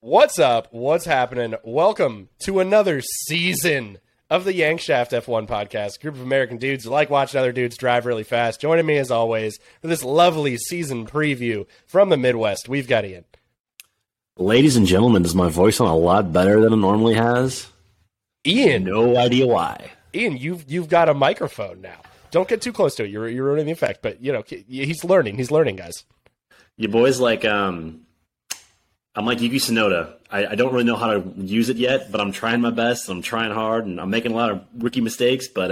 What's up? What's happening? Welcome to another season of the Yankshaft F1 podcast. A group of American dudes who like watching other dudes drive really fast. Joining me as always for this lovely season preview from the Midwest, we've got Ian. Ladies and gentlemen, does my voice sound a lot better than it normally has? Ian, no idea why. Ian, you've got a microphone now. Don't get too close to it. You're ruining the effect. But you know he's learning. He's learning, guys. Your boy's like I'm like Yuki Tsunoda. I don't really know how to use it yet, but I'm trying my best. I'm trying hard, and I'm making a lot of rookie mistakes, but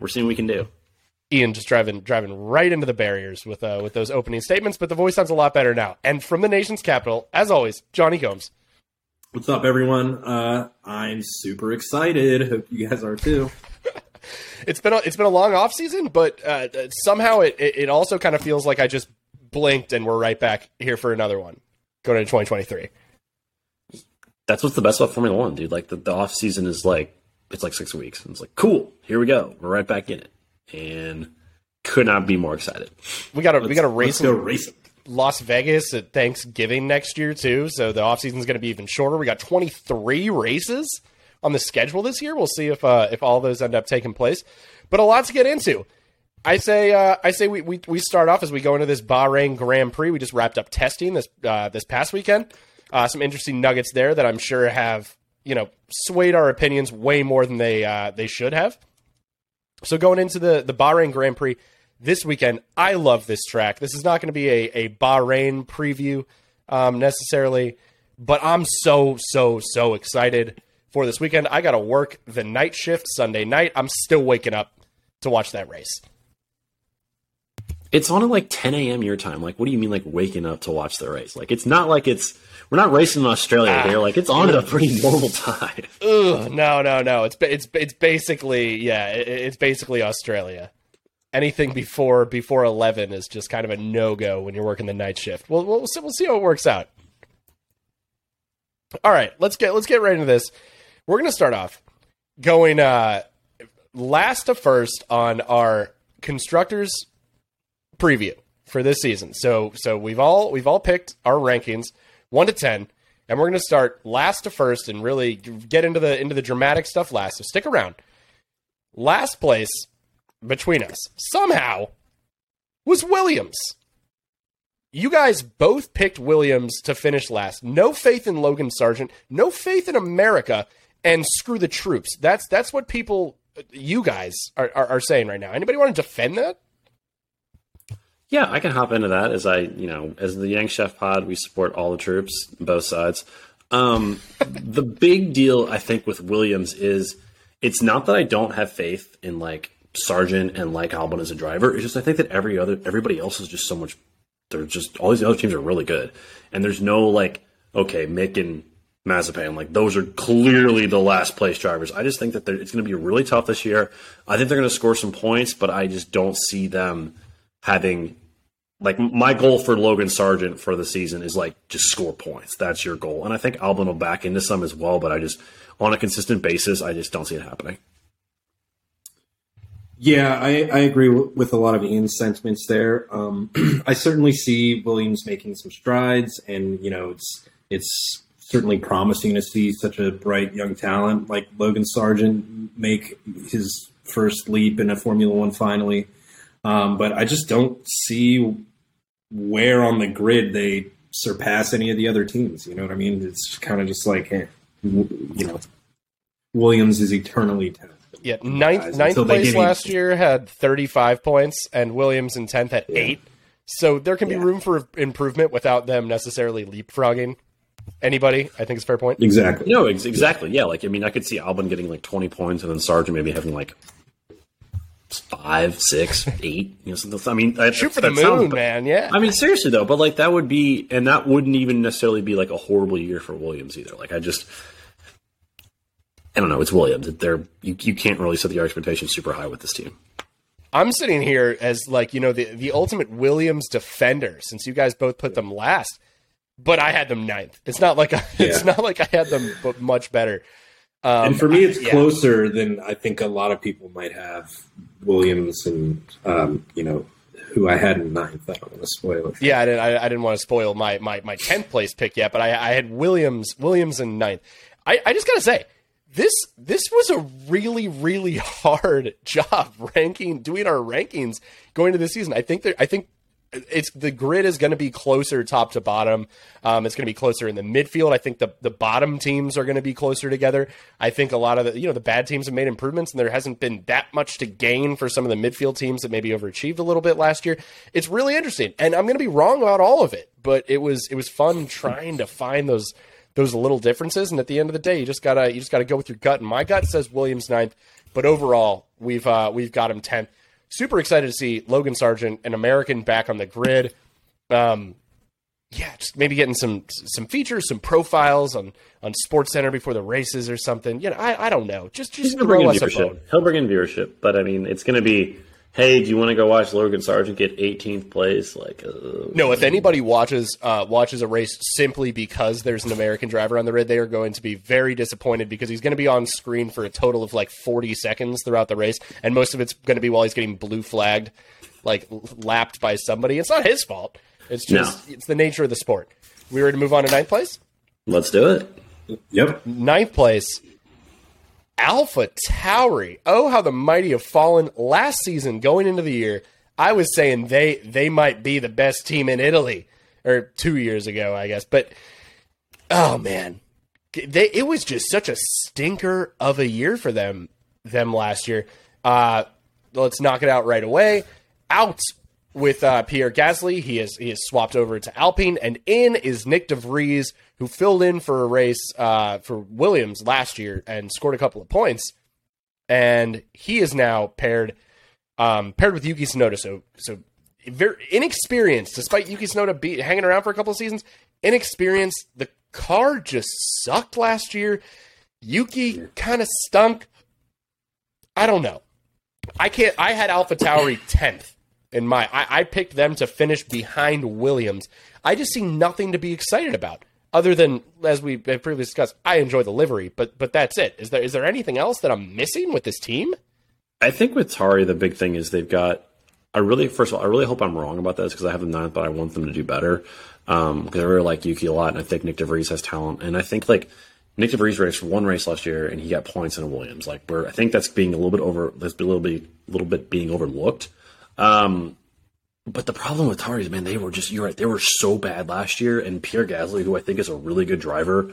we're seeing what we can do. Ian just driving right into the barriers with those opening statements, but the voice sounds a lot better now. And from the nation's capital, as always, Johnny Combs. What's up, everyone? I'm super excited. Hope you guys are too. It's been a long off season, but somehow it also kind of feels like I just blinked and we're right back here for another one. Going into 2023. That's what's the best about Formula One, dude. Like the off season is like it's like 6 weeks. And it's like, cool, here we go. We're right back in it. And could not be more excited. We gotta race in Las Vegas at Thanksgiving next year too. So the off season's gonna be even shorter. We got 23 races on the schedule this year. We'll see if all those end up taking place. But a lot to get into. I say we start off as we go into this Bahrain Grand Prix. We just wrapped up testing this past weekend. Some interesting nuggets there that I'm sure have, swayed our opinions way more than they should have. So going into the Bahrain Grand Prix this weekend, I love this track. This is not going to be a Bahrain preview necessarily, but I'm so excited for this weekend. I got to work the night shift Sunday night. I'm still waking up to watch that race. It's on at like 10 a.m. your time. Like, what do you mean, like, waking up to watch the race? Like, it's not like we're not racing in Australia here. Like, it's on at a pretty normal time. Ugh, no. It's basically, it's basically Australia. Anything before 11 is just kind of a no-go when you're working the night shift. We'll see how it works out. All right, let's get right into this. We're going to start off going last to first on our constructors preview for this season. So we've all picked our rankings 1 to 10, and we're going to start last to first and really get into the dramatic stuff last. So stick around. Last place between us somehow was Williams. You guys both picked Williams to finish last. No faith in Logan Sargeant. No faith in America. And screw the troops. That's what people, you guys are saying right now. Anybody want to defend that? Yeah, I can hop into that as the Yankshaft pod, we support all the troops, both sides. The big deal, I think, with Williams is it's not that I don't have faith in like Sargeant and like Albon as a driver. It's just I think that everybody else is just so much. They're just all these other teams are really good, and there's no like okay, Mick and Mazepin, like those are clearly the last place drivers. I just think that it's going to be really tough this year. I think they're going to score some points, but I just don't see them having. Like, my goal for Logan Sargeant for the season is, like, just score points. That's your goal. And I think Albon will back into some as well, but I just, on a consistent basis, I just don't see it happening. Yeah, I agree with a lot of Ian's sentiments there. I certainly see Williams making some strides, and, it's certainly promising to see such a bright young talent like Logan Sargeant make his first leap in a Formula One finally. But I just don't see where on the grid they surpass any of the other teams. You know what I mean? It's kind of just like, hey, Williams is eternally talented. Yeah, ninth place last year had 35 points, and Williams in 10th had 8. So there can be room for improvement without them necessarily leapfrogging anybody. I think it's a fair point. Exactly. No, exactly. Yeah, like, I mean, I could see Albon getting like 20 points, and then Sargeant maybe having like 5, 6, 8. I mean, shoot for the moon, man. Yeah. I mean, seriously though, but like that would be, and that wouldn't even necessarily be like a horrible year for Williams either. Like I don't know. It's Williams. You can't really set your expectations super high with this team. I'm sitting here as like the ultimate Williams defender since you guys both put them last, but I had them 9th. It's not like it's not like I had them much better. And for me, it's closer than I think a lot of people might have Williams and, who I had in ninth. I don't want to spoil it. Yeah, I didn't want to spoil my 10th place pick yet, but I had Williams in ninth. I just got to say, this was a really, really hard job doing our rankings going into this season. I think the grid is going to be closer top to bottom. It's going to be closer in the midfield. I think the bottom teams are going to be closer together. I think a lot of the bad teams have made improvements, and there hasn't been that much to gain for some of the midfield teams that maybe overachieved a little bit last year. It's really interesting, and I'm going to be wrong about all of it, but it was fun trying to find those little differences. And at the end of the day, you just gotta go with your gut. And my gut says Williams ninth, but overall we've got him 10th. Super excited to see Logan Sargeant, an American, back on the grid. Just maybe getting some features, some profiles on SportsCenter before the races or something. I don't know. Just throw us a bone. He'll bring in viewership, but I mean, it's going to be, hey, do you want to go watch Logan Sargeant get 18th place? No, if anybody watches a race simply because there's an American driver on the grid, they are going to be very disappointed, because he's going to be on screen for a total of 40 seconds throughout the race, and most of it's going to be while he's getting blue flagged, lapped by somebody. It's not his fault. It's just It's the nature of the sport. We ready to move on to ninth place? Let's do it. Yep. Ninth place. AlphaTauri. Oh, how the mighty have fallen. Last season, going into the year, I was saying they might be the best team in Italy, or 2 years ago, I guess. But, oh, man, it was just such a stinker of a year for them last year. Let's knock it out right away. Out with Pierre Gasly. He is swapped over to Alpine, and in is Nick DeVries, who filled in for a race for Williams last year and scored a couple of points, and he is now paired with Yuki Tsunoda. So very inexperienced, despite Yuki Tsunoda hanging around for a couple of seasons. Inexperienced. The car just sucked last year. Yuki kind of stunk. I don't know. I had AlphaTauri 10th. I picked them to finish behind Williams. I just see nothing to be excited about, other than, as we previously discussed, I enjoy the livery, but that's it. Is there anything else that I'm missing with this team? I think with Tari, the big thing is they've got. I really hope I'm wrong about this, because I have them ninth, but I want them to do better, because I really like Yuki a lot, and I think Nick DeVries has talent, and I think Nick DeVries raced one race last year and he got points in a Williams. I think that's being a little bit being overlooked. But the problem with Tauris, man, you're right, they were so bad last year, and Pierre Gasly, who I think is a really good driver,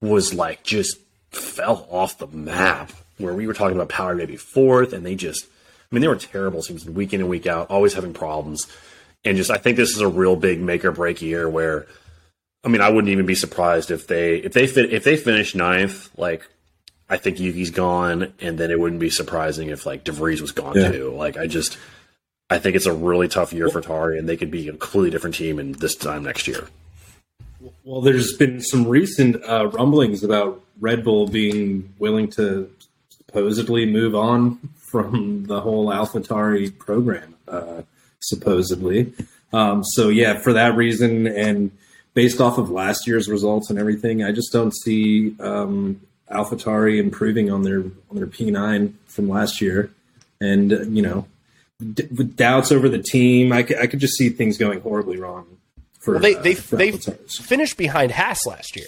was just fell off the map, where we were talking about power maybe fourth, and they were terrible teams week in and week out, always having problems. And I think this is a real big make or break year, where I wouldn't even be surprised if they finish ninth, I think Yuki's gone, and then it wouldn't be surprising if DeVries was gone too. I think it's a really tough year for Tari, and they could be a completely different team in this time next year. Well, there's been some recent rumblings about Red Bull being willing to supposedly move on from the whole AlphaTauri program, supposedly. For that reason, and based off of last year's results and everything, I just don't see AlphaTauri improving on their P9 from last year, and with doubts over the team, I could just see things going horribly wrong. They finished behind Haas last year,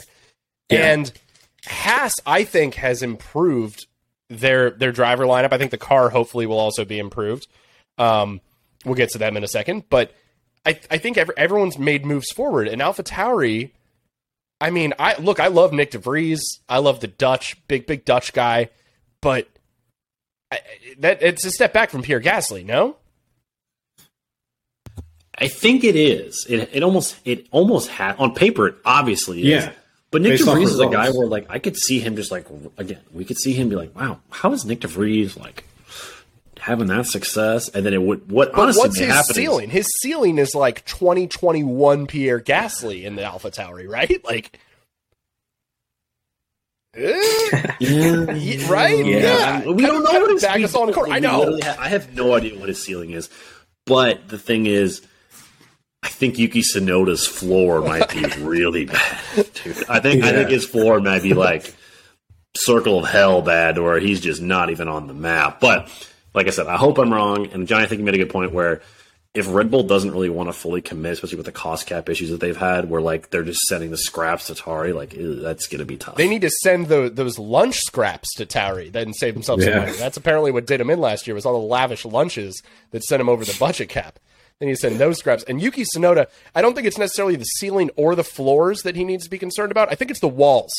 and Haas, I think, has improved their driver lineup. I think the car hopefully will also be improved. We'll get to them in a second, but I think everyone's made moves forward. And AlphaTauri, I love Nick DeVries. I love the Dutch, big Dutch guy, but. It's a step back from Pierre Gasly, no? I think it is. It almost on paper it obviously is. Yeah. But Nick DeVries is a guy where I could see him just again, we could see him be wow, how is Nick DeVries having that success? And then it would what's his ceiling? His ceiling is 2021 Pierre Gasly in the AlphaTauri, right? Right? Yeah. We don't know what his ceiling is. I know. I have no idea what his ceiling is. But the thing is, I think Yuki Tsunoda's floor might be really bad. Dude. I think his floor might be circle of hell bad, or he's just not even on the map. But like I said, I hope I'm wrong. And Johnny, I think you made a good point where if Red Bull doesn't really want to fully commit, especially with the cost cap issues that they've had, where like they're just sending the scraps to Tauri, like that's going to be tough. They need to send those lunch scraps to Tauri, then save themselves some money. That's apparently what did him in last year, was all the lavish lunches that sent him over the budget cap. They need to send those scraps. And Yuki Tsunoda, I don't think it's necessarily the ceiling or the floors that he needs to be concerned about. I think it's the walls,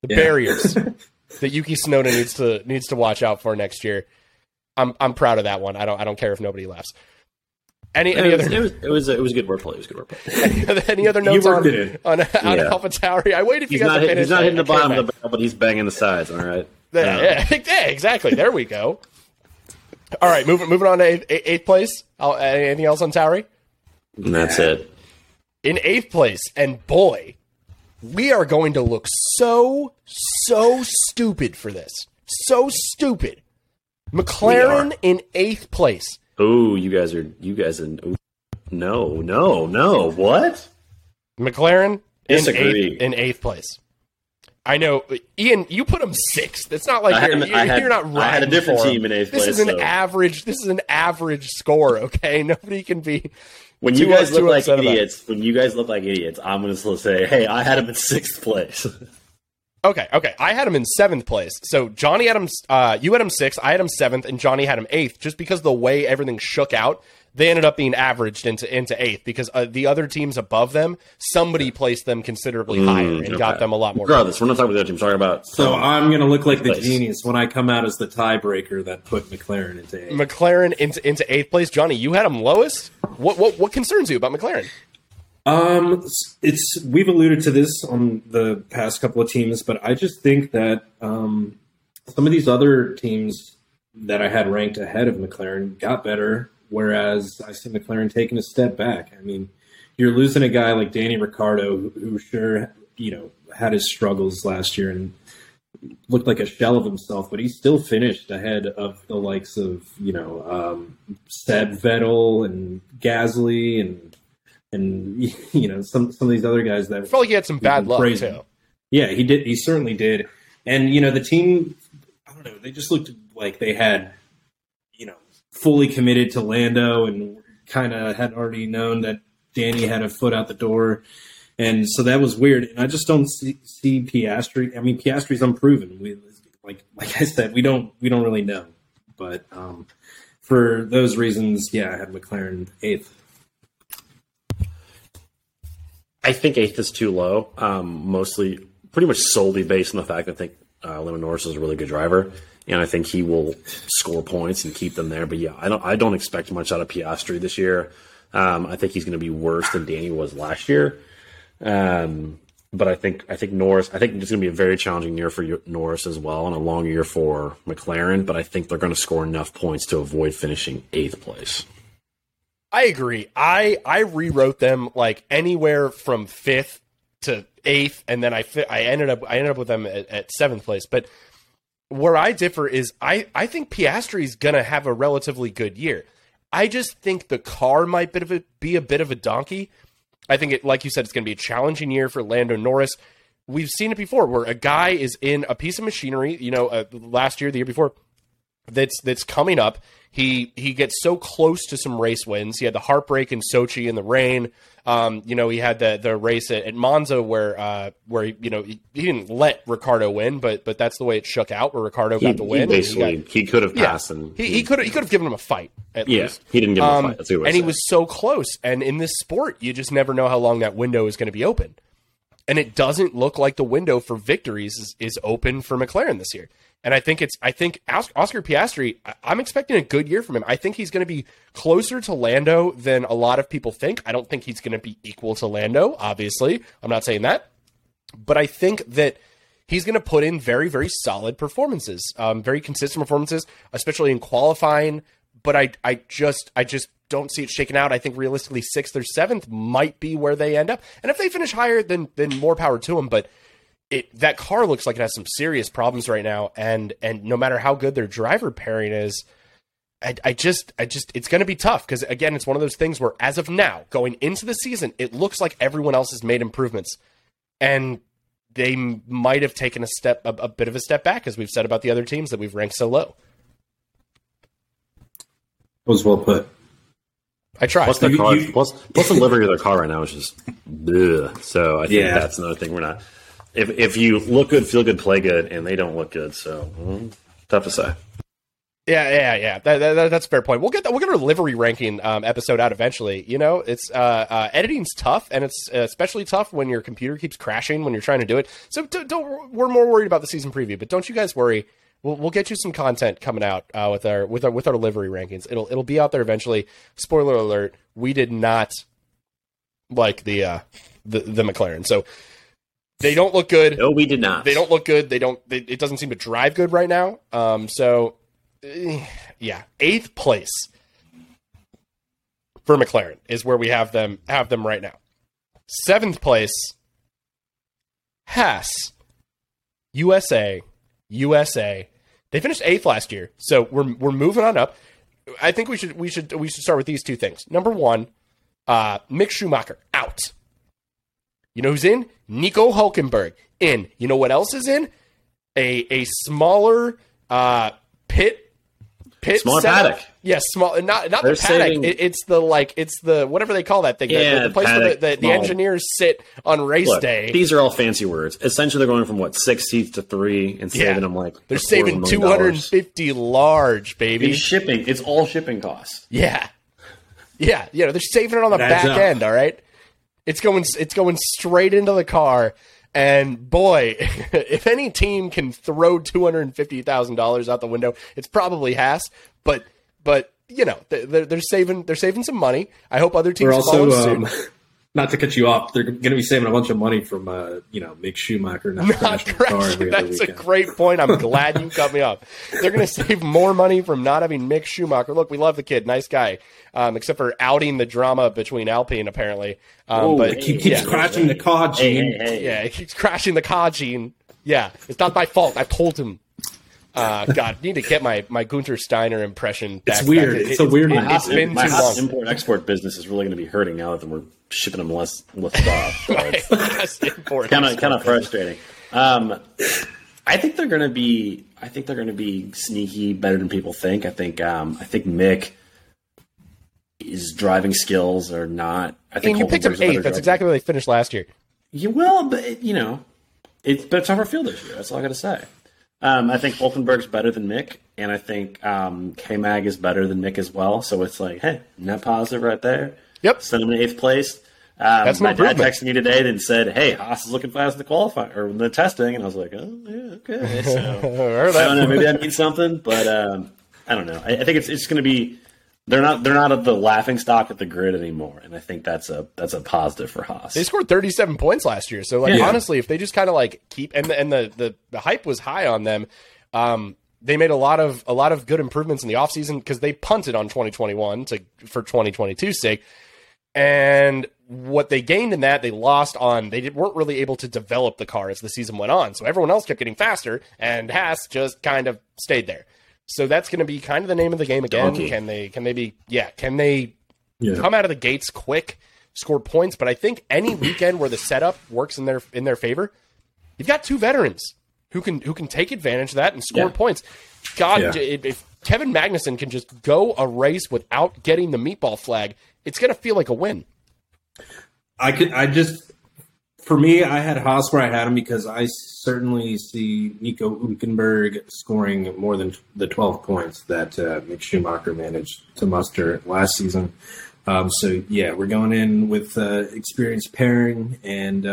the barriers that Yuki Tsunoda needs to watch out for next year. I'm proud of that one. I don't care if nobody laughs. It was good wordplay. It was good wordplay. Any other notes on AlphaTauri? I waited for you guys to finish. He's not hitting the bottom of the barrel, but he's banging the sides. All right. Yeah, exactly. There we go. All right, moving on to eighth place. Anything else on Tauri? That's it. In eighth place, and boy, we are going to look so stupid for this. So stupid. McLaren in eighth place. Oh, no. What? McLaren in eighth place. I know. Ian, you put them sixth. It's not like you're not right. I had a different team in eighth place. This is an average score, okay? Nobody can be. When you guys look like idiots, I'm going to say, hey, I had him in sixth place. Okay. I had him in seventh place. So Johnny had him, you had him sixth, I had him seventh, and Johnny had him eighth. Just because the way everything shook out, they ended up being averaged into eighth because the other teams above them, somebody placed them considerably higher and got them a lot more. Regardless, we're not talking about the other teams. We're talking about. So I'm going to look like the genius when I come out as the tiebreaker that put McLaren into eighth. McLaren into eighth place. Johnny, you had him lowest. What concerns you about McLaren? We've alluded to this on the past couple of teams, but I just think that some of these other teams that I had ranked ahead of McLaren got better, whereas I see McLaren taking a step back. I mean, you're losing a guy like Danny Ricciardo, who sure, had his struggles last year and looked like a shell of himself, but he still finished ahead of the likes of, Seb Vettel and Gasly and some of these other guys that felt like he had some bad luck too. Yeah, he did. He certainly did. And the team, I don't know. They just looked like they had, fully committed to Lando and kind of had already known that Danny had a foot out the door, and so that was weird. And I just don't see Piastri. I mean, Piastri's unproven. We, like I said, we don't really know. But for those reasons, I had McLaren eighth. I think eighth is too low, mostly pretty much solely based on the fact that I think Lando Norris is a really good driver, and I think he will score points and keep them there. But I don't expect much out of Piastri this year. I think he's going to be worse than Danny was last year. But I think Norris. I think it's going to be a very challenging year for Norris as well, and a long year for McLaren. But I think they're going to score enough points to avoid finishing eighth place. I agree. I rewrote them like anywhere from fifth to eighth, and then I ended up with them at seventh place. But where I differ is I think Piastri's gonna have a relatively good year. I just think the car might be a bit of a donkey. I think, like you said, it's gonna be a challenging year for Lando Norris. We've seen it before, where a guy is in a piece of machinery. Last year, the year before, that's coming up. He gets so close to some race wins. He had the heartbreak in Sochi in the rain. He had the race at Monza where he didn't let Ricardo win, but that's the way it shook out, where Ricardo got the win. He could have passed. Yeah, and he could have given him a fight. At least. He didn't give him a fight. That's what he was so close. And in this sport, you just never know how long that window is going to be open. And it doesn't look like the window for victories is open for McLaren this year. And I think Oscar Piastri, I'm expecting a good year from him. I think he's going to be closer to Lando than a lot of people think. I don't think he's going to be equal to Lando, obviously. I'm not saying that. But I think that he's going to put in very, very solid performances, very consistent performances, especially in qualifying. But I just don't see it shaken out. I think realistically 6th or 7th might be where they end up. And if they finish higher, then more power to them. But that car looks like it has some serious problems right now. And no matter how good their driver pairing is, I just it's going to be tough. Because again, it's one of those things where as of now, going into the season, it looks like everyone else has made improvements. And they might have taken a bit of a step back, as we've said about the other teams that we've ranked so low. That was well put. I tried. Plus, plus the livery of their car right now is just bleh. So I think that's another thing we're not. If you look good, feel good, play good, and they don't look good, so tough to say. Yeah. That's a fair point. We'll get our livery ranking episode out eventually. You know, it's editing's tough, and it's especially tough when your computer keeps crashing when you're trying to do it. So don't. We're more worried about the season preview, but don't you guys worry. We'll get you some content coming out with our livery rankings. It'll be out there eventually. Spoiler alert: we did not like the McLaren. So. They don't look good. No, we did not. They don't look good. It doesn't seem to drive good right now. So, 8th place for McLaren is where we have them right now. 7th place, Haas, USA. They finished 8th last year, so we're moving on up. I think we should start with these two things. Number one, Mick Schumacher out. You know who's in? Nico Hülkenberg in. You know what else is in? A smaller pit smaller setup. Paddock. Yes, small. Not the paddock. It's the whatever they call that thing. Yeah, the place paddock, where the engineers sit on race day. These are all fancy words. Essentially, they're going from 6 seats to 3 and saving them like they're saving $250 large, baby. It's shipping. It's all shipping costs. Yeah. You know they're saving it on the back end. All right. It's going straight into the car, and boy, if any team can throw $250,000 out the window, it's probably Haas. But you know they're saving some money. I hope other teams follow soon. Not to cut you off, they're going to be saving a bunch of money from Mick Schumacher not crashing. That's a great point. I'm glad you cut me off. They're going to save more money from not having Mick Schumacher. Look, we love the kid, nice guy, except for outing the drama between Alpine apparently. He keeps crashing the car, Gene. Hey. Yeah, he keeps crashing the car, Gene. Yeah, it's not my fault. I told him. God, I need to get my Gunter Steiner impression back. It's weird. It's been too long. Import-export business is really going to be hurting now that we're shipping them less stuff. It's kind of frustrating. I think they're going to be sneaky, better than people think. I think Mick. His driving skills are not. I think you picked up 8th. That's exactly where they finished last year. You will, but it's tougher field this year. That's all I got to say. I think Hülkenberg's better than Mick, and I think K-Mag is better than Mick as well. So it's like, hey, net positive right there. Yep. Send him to 8th place. That's my dad texted me today and said, hey, Haas is looking fast in the qualifying or the testing. And I was like, oh, yeah, okay. So, I don't know. Maybe that means something, but I don't know. I think it's going to be – they're not at the laughing stock at the grid anymore, and I think that's a positive for Haas. They scored 37 points last year. So, honestly, if they just kind of, keep – and the hype was high on them – they made a lot of good improvements in the offseason because they punted on 2021 for 2022's sake. And what they gained in that, they lost on. They weren't really able to develop the car as the season went on. So everyone else kept getting faster, and Haas just kind of stayed there. So that's going to be kind of the name of the game again. Okay. Can they come out of the gates quick, score points? But I think any weekend where the setup works in their favor, you've got two veterans who can take advantage of that and score points. God, if Kevin Magnussen can just go a race without getting the meatball flag, it's going to feel like a win. I had Haas where I had him because I certainly see Nico Hülkenberg scoring more than the 12 points that Mick Schumacher managed to muster last season. We're going in with experienced pairing and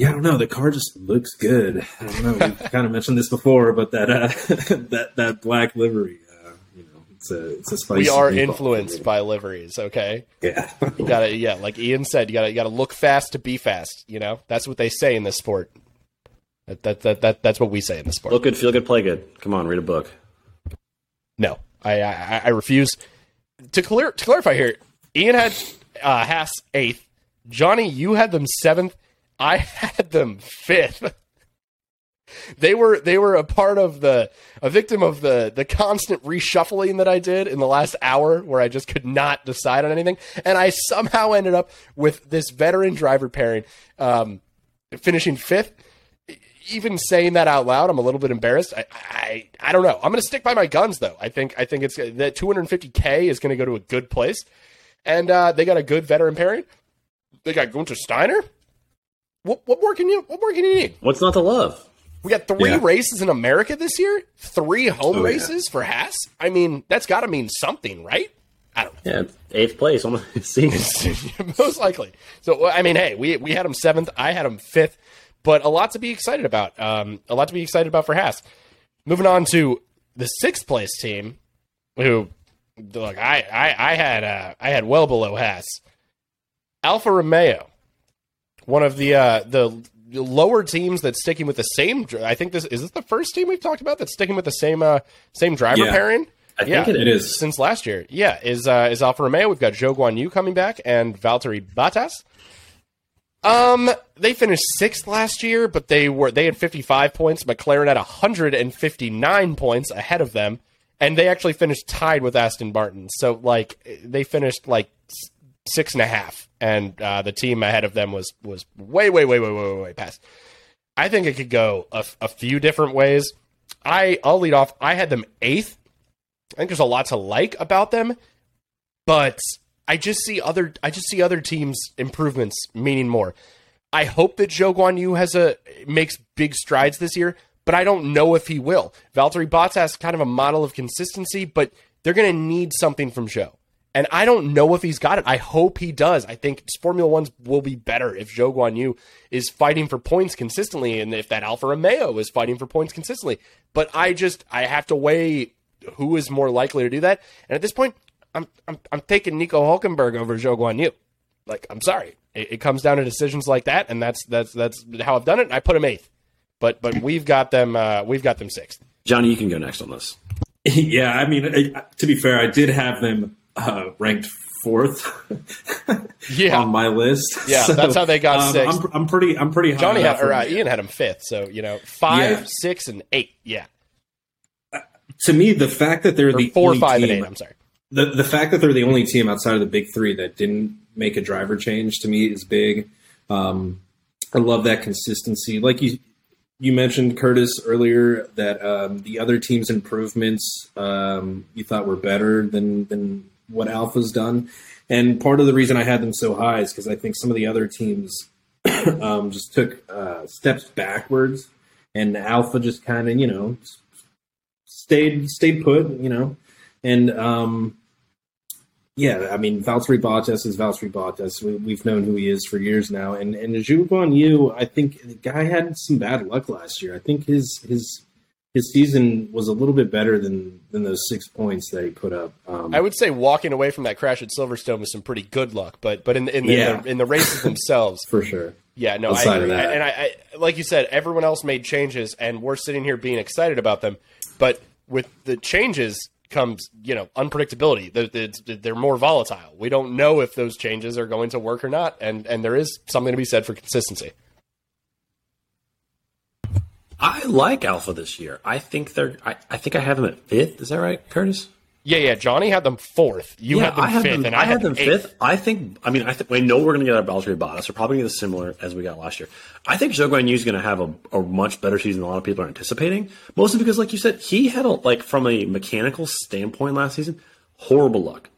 I don't know. The car just looks good. I don't know. We've kind of mentioned this before, but that black livery, it's a spicy. We are influenced by liveries, okay? Yeah. You gotta, like Ian said, you gotta look fast to be fast. You know, that's what they say in this sport. That's what we say in this sport. Look good, feel good, play good. Come on, read a book. No, I refuse. To clarify here, Ian had Haas 8th. Johnny, you had them 7th. I had them 5th. They were a part of a victim of the constant reshuffling that I did in the last hour where I just could not decide on anything. And I somehow ended up with this veteran driver pairing, finishing 5th. even saying that out loud, I'm a little bit embarrassed. I don't know. I'm going to stick by my guns, though. I think it's that $250K is going to go to a good place, and they got a good veteran pairing. They got Gunter Steiner. What more can you need? What's not to love? We got three races in America this year, three home races for Haas. I mean, that's got to mean something, right? I don't know. Yeah, 8th place, almost most likely. So, I mean, hey, we had him 7th. I had him 5th. But a lot to be excited about. A lot to be excited about for Haas. Moving on to the 6th place team, who, look, I had well below Haas. Alfa Romeo, one of the lower teams that's sticking with the same. I think this is the first team we've talked about that's sticking with the same driver pairing. I think it is since last year. Yeah, is Alfa Romeo. We've got Zhou Guanyu coming back and Valtteri Bottas. They finished 6th last year, but they had 55 points. McLaren had 159 points ahead of them, and they actually finished tied with Aston Martin. So they finished 6.5, and the team ahead of them was way past. I think it could go a few different ways. I'll lead off. I had them 8th. I think there's a lot to like about them, but I just see other teams' improvements meaning more. I hope that Zhou Guanyu makes big strides this year, but I don't know if he will. Valtteri Bottas is kind of a model of consistency, but they're going to need something from Zhou. And I don't know if he's got it. I hope he does. I think Formula 1 will be better if Zhou Guanyu is fighting for points consistently and if that Alfa Romeo is fighting for points consistently. But I have to weigh who is more likely to do that. And at this point, I'm taking Nico Hülkenberg over Zhou Guanyu. I'm sorry. It comes down to decisions like that, and that's how I've done it. I put him 8th. But we've got them 6th. Johnny, you can go next on this. Yeah, I mean, to be fair, I did have them ranked 4th on my list. Yeah, so, that's how they got 6th. I'm pretty high. Johnny Ian had them 5th, so 5, 6, and 8. Yeah. To me, the fact that they're the 4, 5, and 8. I'm sorry. The fact that they're the only team outside of the big three that didn't make a driver change to me is big. I love that consistency. Like you mentioned, Curtis, earlier, that the other team's improvements you thought were better than what Alpha's done. And part of the reason I had them so high is because I think some of the other teams just took steps backwards, and Alpha just kind of, stayed put, And, I mean, Valtteri Bottas is Valtteri Bottas. We've known who he is for years now. And Zhou Guanyu, I think the guy had some bad luck last year. I think his season was a little bit better than those 6 points that he put up. I would say walking away from that crash at Silverstone was some pretty good luck, but in the races themselves, for sure. Yeah, no, I like you said, everyone else made changes, and we're sitting here being excited about them, but with the changes comes, unpredictability. They're more volatile. We don't know if those changes are going to work or not, and there is something to be said for consistency. I like Alpha this year. I think I have them at 5th. Is that right, Curtis? Yeah. Johnny had them 4th. You had them 5th, and I had them 8th. I know we're going to get our Valtteri Bottas. They're probably going to be similar as we got last year. I think Zhou Guanyu is going to have a much better season than a lot of people are anticipating, mostly because, like you said, he had, from a mechanical standpoint last season, horrible luck.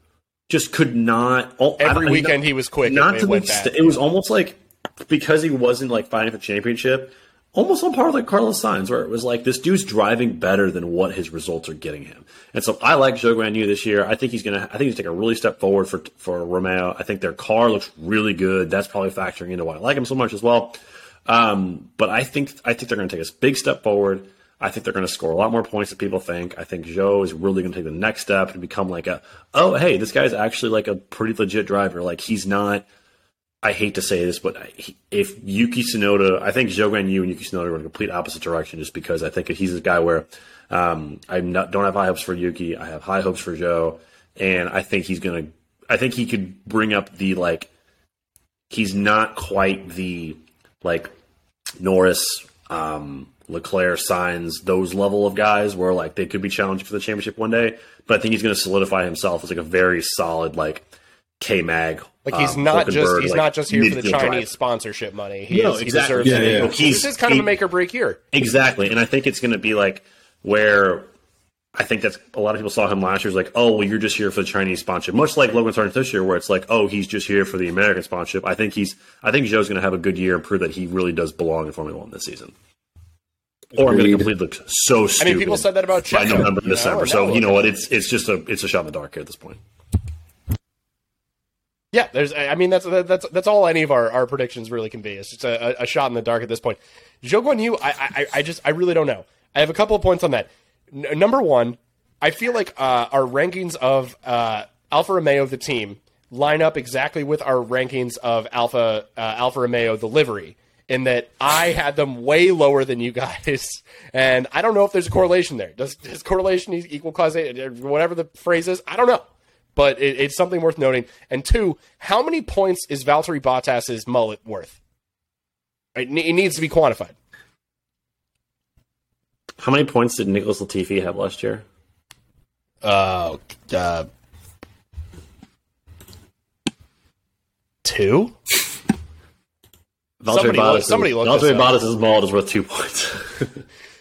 Just could not. Every weekend he was quick. It was almost because he wasn't, fighting for the championship, almost on par with Carlos Sainz, where it was this dude's driving better than what his results are getting him. And so I like Zhou Guanyu this year. I think he's taking a really step forward for Romeo. I think their car looks really good. That's probably factoring into why I like him so much as well. But I think they're going to take a big step forward. I think they're going to score a lot more points than people think. I think Zhou is really going to take the next step and become this guy's actually a pretty legit driver. He's not. I hate to say this, but if Yuki Tsunoda, I think Zhou Guanyu and Yuki Tsunoda are in a complete opposite direction, just because I think he's a guy where don't have high hopes for Yuki. I have high hopes for Zhou, and I think he could bring up the he's not quite the Norris, Leclerc, Sainz, those level of guys where they could be challenged for the championship one day. But I think he's going to solidify himself as a very solid K-Mag. Like he's not just here for the Chinese sponsorship money. He deserves it. This is kind of a make or break year. Exactly. And I think it's going to be like where I think that's a lot of people saw him last year. It's like, oh, well, you're just here for the Chinese sponsorship. Much like Logan Sargeant this year, where it's like, oh, he's just here for the American sponsorship. I think Zhou's going to have a good year and prove that he really does belong in Formula One this season. Or I'm going to completely look so stupid. I mean, people said that about Checo. I know, November and December. So you know what? It's just a shot in the dark here at this point. Yeah, that's all any of our predictions really can be. It's just a shot in the dark at this point. Zhou Guanyu, I really don't know. I have a couple of points on that. Number one, I feel like our rankings of Alfa Romeo the team line up exactly with our rankings of Alfa Romeo the livery, in that I had them way lower than you guys, and I don't know if there's a correlation there. Does correlation equal causation? Whatever the phrase is, I don't know. But it's something worth noting. And two, how many points is Valtteri Bottas' mullet worth? It needs to be quantified. How many points did Nicholas Latifi have last year? Two? Valtteri Bottas' mullet is worth 2 points.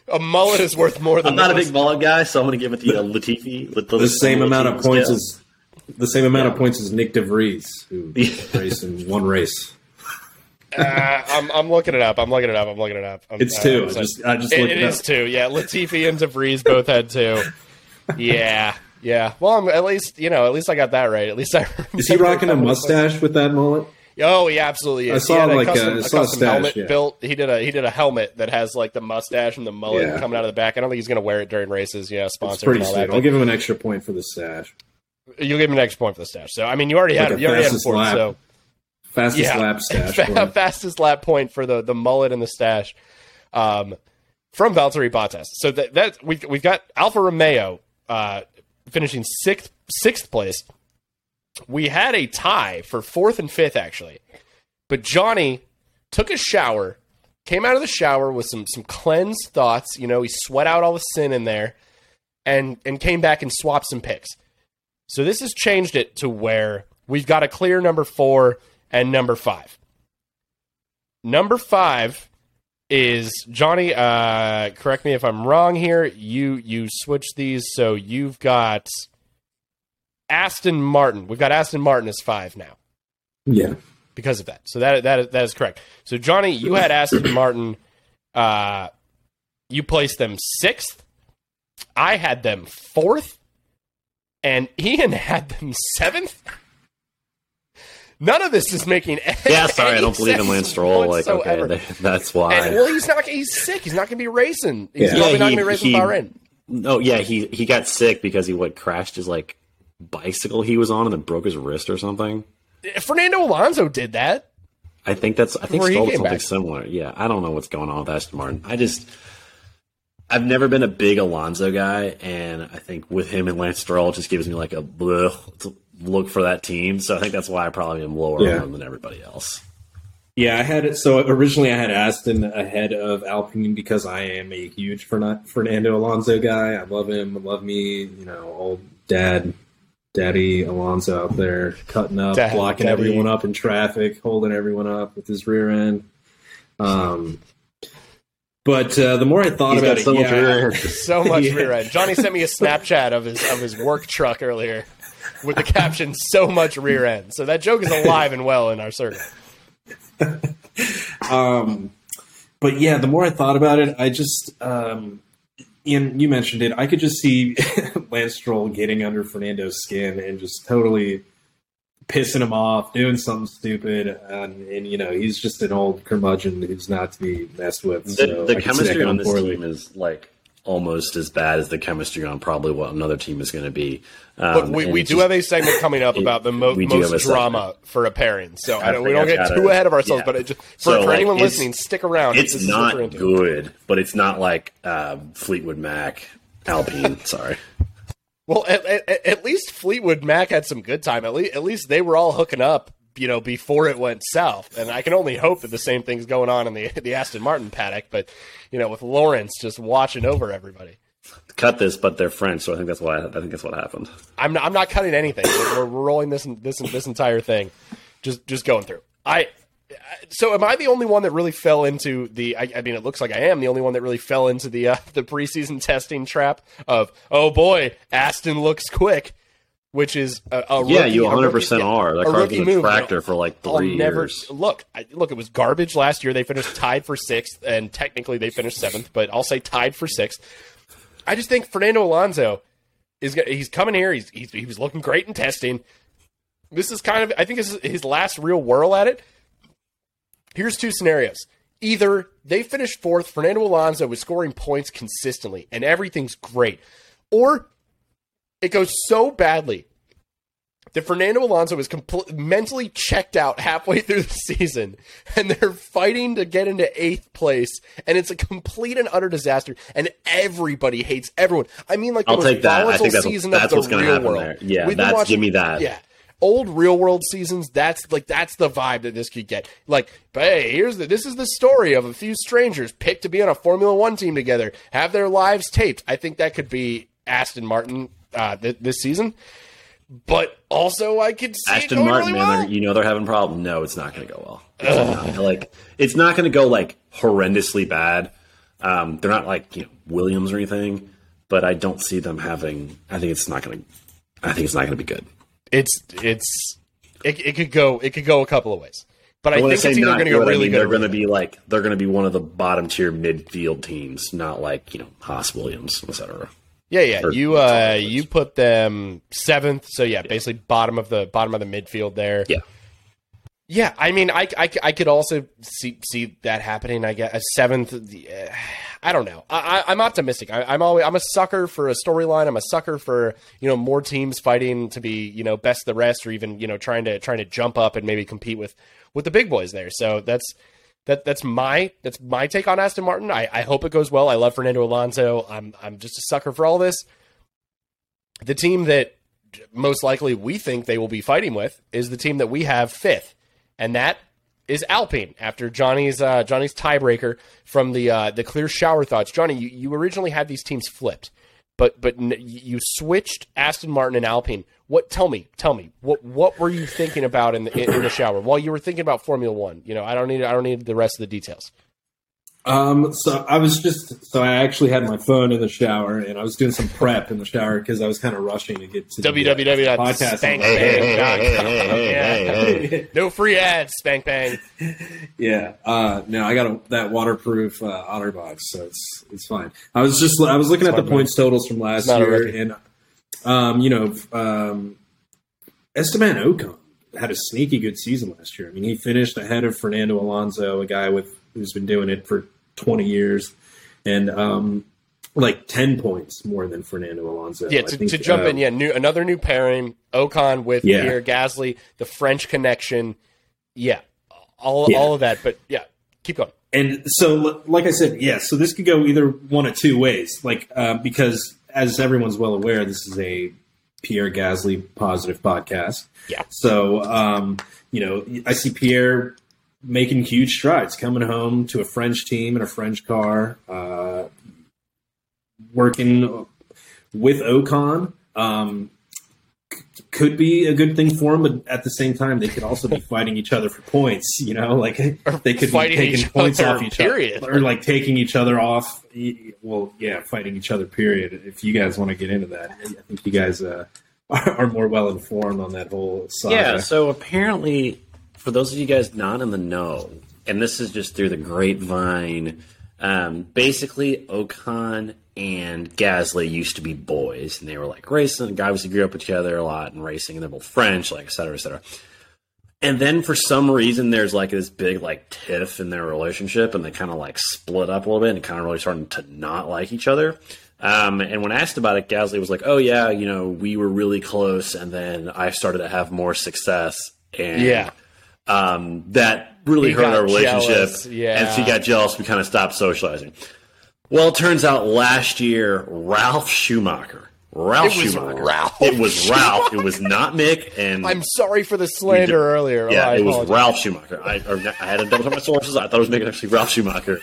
A mullet is worth more than. I'm not a big mullet guy, so I'm going to give it to Latifi. The same amount of points as Nick DeVries, who raced in one race. I'm looking it up. It's two. It is two. Yeah, Latifi and DeVries both had two. Yeah. Well, at least I got that right. At least I. Is he rocking a mustache with that mullet? Oh, he absolutely is. I saw a custom helmet built. He did a helmet that has like the mustache and the mullet coming out of the back. I don't think he's going to wear it during races. Sponsored and all that. I'll give him an extra point for the stash. You'll give him an extra point for the stash. So I mean, you already had a point. So fastest lap stash. Fastest lap point for the mullet and the stash from Valtteri Bottas. So that we've got Alfa Romeo finishing sixth place. We had a tie for 4th and 5th, actually. But Johnny took a shower, came out of the shower with some cleansed thoughts. You know, he sweat out all the sin in there and came back and swapped some picks. So this has changed it to where we've got a clear number 4 and number 5. Number 5 is Johnny. Correct me if I'm wrong here. You switch these, so you've got... Aston Martin. We've got Aston Martin as 5 now. Yeah. Because of that. So that is correct. So, Johnny, you had Aston Martin. You placed them 6th. I had them 4th. And Ian had them 7th. None of this is making any sense. Yeah, sorry, I don't believe in Lance Stroll. Like, okay, that's why. He's sick. He's not going to be racing. He's probably not going to be racing Bahrain. No, yeah, he got sick because he crashed his, bicycle he was on and then broke his wrist or something. Fernando Alonso did that. I think Stroll did something similar. Yeah, I don't know what's going on with Aston Martin. I've never been a big Alonso guy, and I think with him and Lance Stroll, it just gives me look for that team. So I think that's why I probably am lower on than everybody else. Yeah, I had it. So originally I had Aston ahead of Alpine because I am a huge Fernando Alonso guy. I love him. Love me. You know, old Daddy Alonso out there cutting up, blocking everyone up in traffic, holding everyone up with his rear end. But the more I thought about it, so much rear end. Johnny sent me a Snapchat of his work truck earlier with the caption "so much rear end." So that joke is alive and well in our circle. But yeah, the more I thought about it, I just. Ian, you mentioned it. I could just see Lance Stroll getting under Fernando's skin and just totally pissing him off, doing something stupid. And he's just an old curmudgeon who's not to be messed with. The chemistry on this team is almost as bad as the chemistry on probably what another team is going to be. Look, we do have a segment coming up about the most drama for a pairing. So we don't get too ahead of ourselves, but for anyone listening, stick around. It's not good, but it's not like Fleetwood Mac, Alpine, sorry. Well, at least Fleetwood Mac had some good time. At least they were all hooking up, before it went south. And I can only hope that the same thing's going on in the Aston Martin paddock, but, with Lawrence just watching over everybody. cut this, but they're French, so I think that's what happened. I'm not cutting anything. We're rolling this entire thing, just going through. So am I the only one that really fell into the? I mean, it looks like I am the only one that really fell into the preseason testing trap of, oh boy, Aston looks quick, which is a rookie, yeah, you 100% are. That car's been a tractor for like 3 years. Look, it was garbage last year. They finished tied for sixth, and technically they finished seventh, but I'll say tied for sixth. I just think Fernando Alonso he's coming here. He was looking great in testing. This is kind of, I think, this is his last real whirl at it. Here's two scenarios. Either they finished fourth, Fernando Alonso was scoring points consistently, and everything's great. Or it goes so badly that Fernando Alonso is mentally checked out halfway through the season, and they're fighting to get into eighth place, and it's a complete and utter disaster, and everybody hates everyone. I mean, like, the most volatile season of the real world. Yeah, give me that. Yeah. Old real world seasons, that's the vibe that this could get. Like, hey, this is the story of a few strangers picked to be on a Formula One team together, have their lives taped. I think that could be Aston Martin this season. But also, I could see Aston Martin, really well. Man, they're having a problem. No, it's not going to go well. It's not going to go like horrendously bad. They're not like Williams or anything, but I don't see them having. I think it's not going to be good. It could go a couple of ways, but I think it's either going to go really good. They're going to be like one of the bottom tier midfield teams, not like Haas, Williams, etc. Yeah, yeah. You put them seventh, so yeah, basically bottom of the midfield there. Yeah, yeah. I mean, I could also see that happening. I guess a seventh. I don't know. I'm optimistic. I'm a sucker for a storyline. I'm a sucker for more teams fighting to be best of the rest, or even trying to jump up and maybe compete with the big boys there. So that's my take on Aston Martin. I hope it goes well. I love Fernando Alonso. I'm just a sucker for all this. The team that most likely we think they will be fighting with is the team that we have fifth, and that is Alpine, after Johnny's tiebreaker from the Clear Shower Thoughts. Johnny, you originally had these teams flipped, but you switched Aston Martin and Alpine. What? Tell me. What were you thinking about in the shower while you were thinking about Formula One? I don't need the rest of the details. So I actually had my phone in the shower, and I was doing some prep in the shower because I was kind of rushing to get to www.spankbang.com. No free ads, spank bang. Yeah. No, I got that waterproof OtterBox, so it's fine. I was looking at the points totals from last year, and Esteban Ocon had a sneaky good season last year. I mean, he finished ahead of Fernando Alonso, a guy who's been doing it for 20 years, and 10 points more than Fernando Alonso. Yeah, to jump in, another new pairing, Ocon with Pierre Gasly, the French connection, all of that, but yeah, keep going. And so, like I said, so this could go either one of two ways, because as everyone's well aware, this is a Pierre Gasly positive podcast. Yeah. So, I see Pierre making huge strides, coming home to a French team and a French car, working with Ocon, could be a good thing for them, but at the same time, they could also be fighting each other for points, they could be taking points off each other, or taking each other off. Well, yeah, fighting each other, period. If you guys want to get into that, I think you guys are more well informed on that whole saga. Yeah, so apparently, for those of you guys not in the know, and this is just through the grapevine, basically Ocon and Gasly used to be boys, and they were racing. Obviously grew up with each other a lot and racing, and they're both French, et cetera, et cetera. And then for some reason, there's this big tiff in their relationship, and they kind of split up a little bit and kind of really starting to not like each other. And when asked about it, Gasly was like, "Oh yeah, we were really close, and then I started to have more success, and yeah." That really hurt our relationship, and she got jealous. We kind of stopped socializing. Well, it turns out last year, Ralf Schumacher. It was not Mick. And I'm sorry for the slander earlier. Yeah, it was Ralf Schumacher. I had to double check my sources. I thought it was Mick, actually Ralf Schumacher.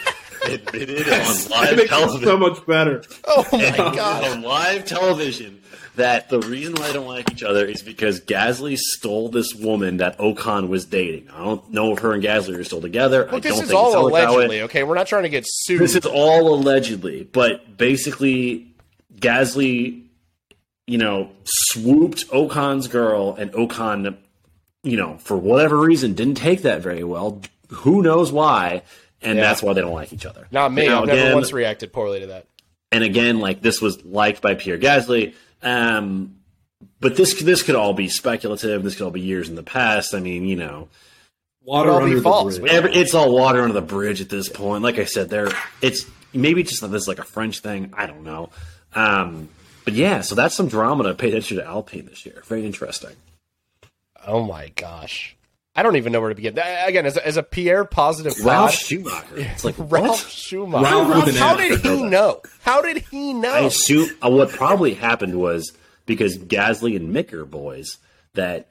admitted on live television. So much better. Oh my God! On live television, that the reason why they don't like each other is because Gasly stole this woman that Ocon was dating. I don't know if her and Gasly are still together. Well, I don't think it's all allegedly. Okay, we're not trying to get sued. This is all allegedly, but basically, Gasly, swooped Ocon's girl, and Ocon, for whatever reason, didn't take that very well. Who knows why? And that's why they don't like each other. Not me. I've never once reacted poorly to that. And again, this was liked by Pierre Gasly. But this could all be speculative. This could all be years in the past. I mean, water under the bridge. It's all water under the bridge at this point. Like I said, it's maybe just this is like a French thing. I don't know. But yeah, so that's some drama to pay attention to Alpine this year. Very interesting. Oh my gosh. I don't even know where to begin. Again, as a Pierre positive, Ralf Schumacher. It's like Ralf Schumacher. How did he know? I assume what probably happened was because Gasly and Mick are boys. That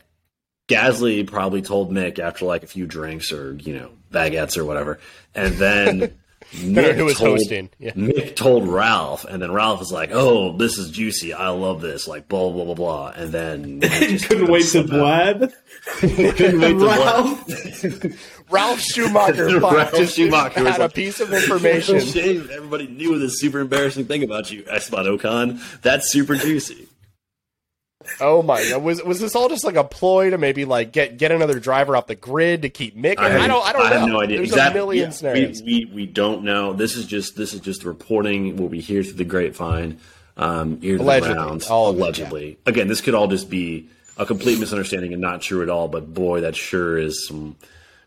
Gasly probably told Mick after a few drinks or baguettes or whatever, and then Mick told Ralf, and then Ralf was like, "Oh, this is juicy. I love this." Like blah blah blah blah, and then couldn't wait to blab. Ralf Schumacher had a piece of information. Everybody knew this super embarrassing thing about you, Esteban Ocon. That's super juicy. Oh my God! Was this all just a ploy to maybe get another driver off the grid to keep Mick? I have no idea. There's a million scenarios. We don't know. This is just reporting what we hear through the grapevine, ear to the ground. Allegedly, again, this could all just be a complete misunderstanding and not true at all, but boy, that sure is some.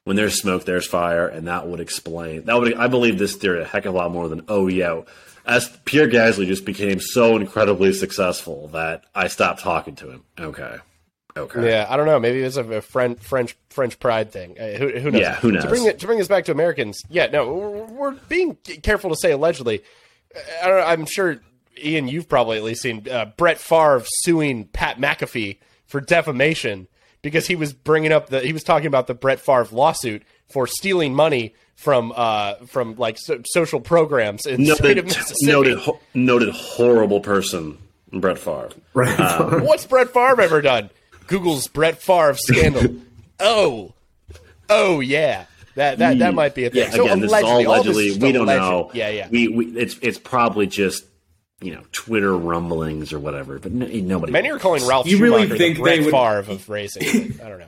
When there's smoke, there's fire, and that would explain. I believe this theory a heck of a lot more than as Pierre Gasly just became so incredibly successful that I stopped talking to him. Okay. Yeah, I don't know. Maybe it's a French pride thing. Who knows? Yeah, who knows? To bring this back to Americans, we're being careful to say allegedly. I don't know, I'm sure, Ian, you've probably at least seen Brett Favre suing Pat McAfee for defamation because he was talking about the Brett Favre lawsuit for stealing money from social programs in the state of Mississippi. Noted horrible person, Brett Favre. What's Brett Favre ever done? Google's Brett Favre scandal. Oh yeah. That might be a thing. Yeah, so again, this is all allegedly. We don't know. Yeah. It's probably just Twitter rumblings or whatever, but nobody. Many are calling Ralf Schumacher the Brett Favre of racing. I don't know.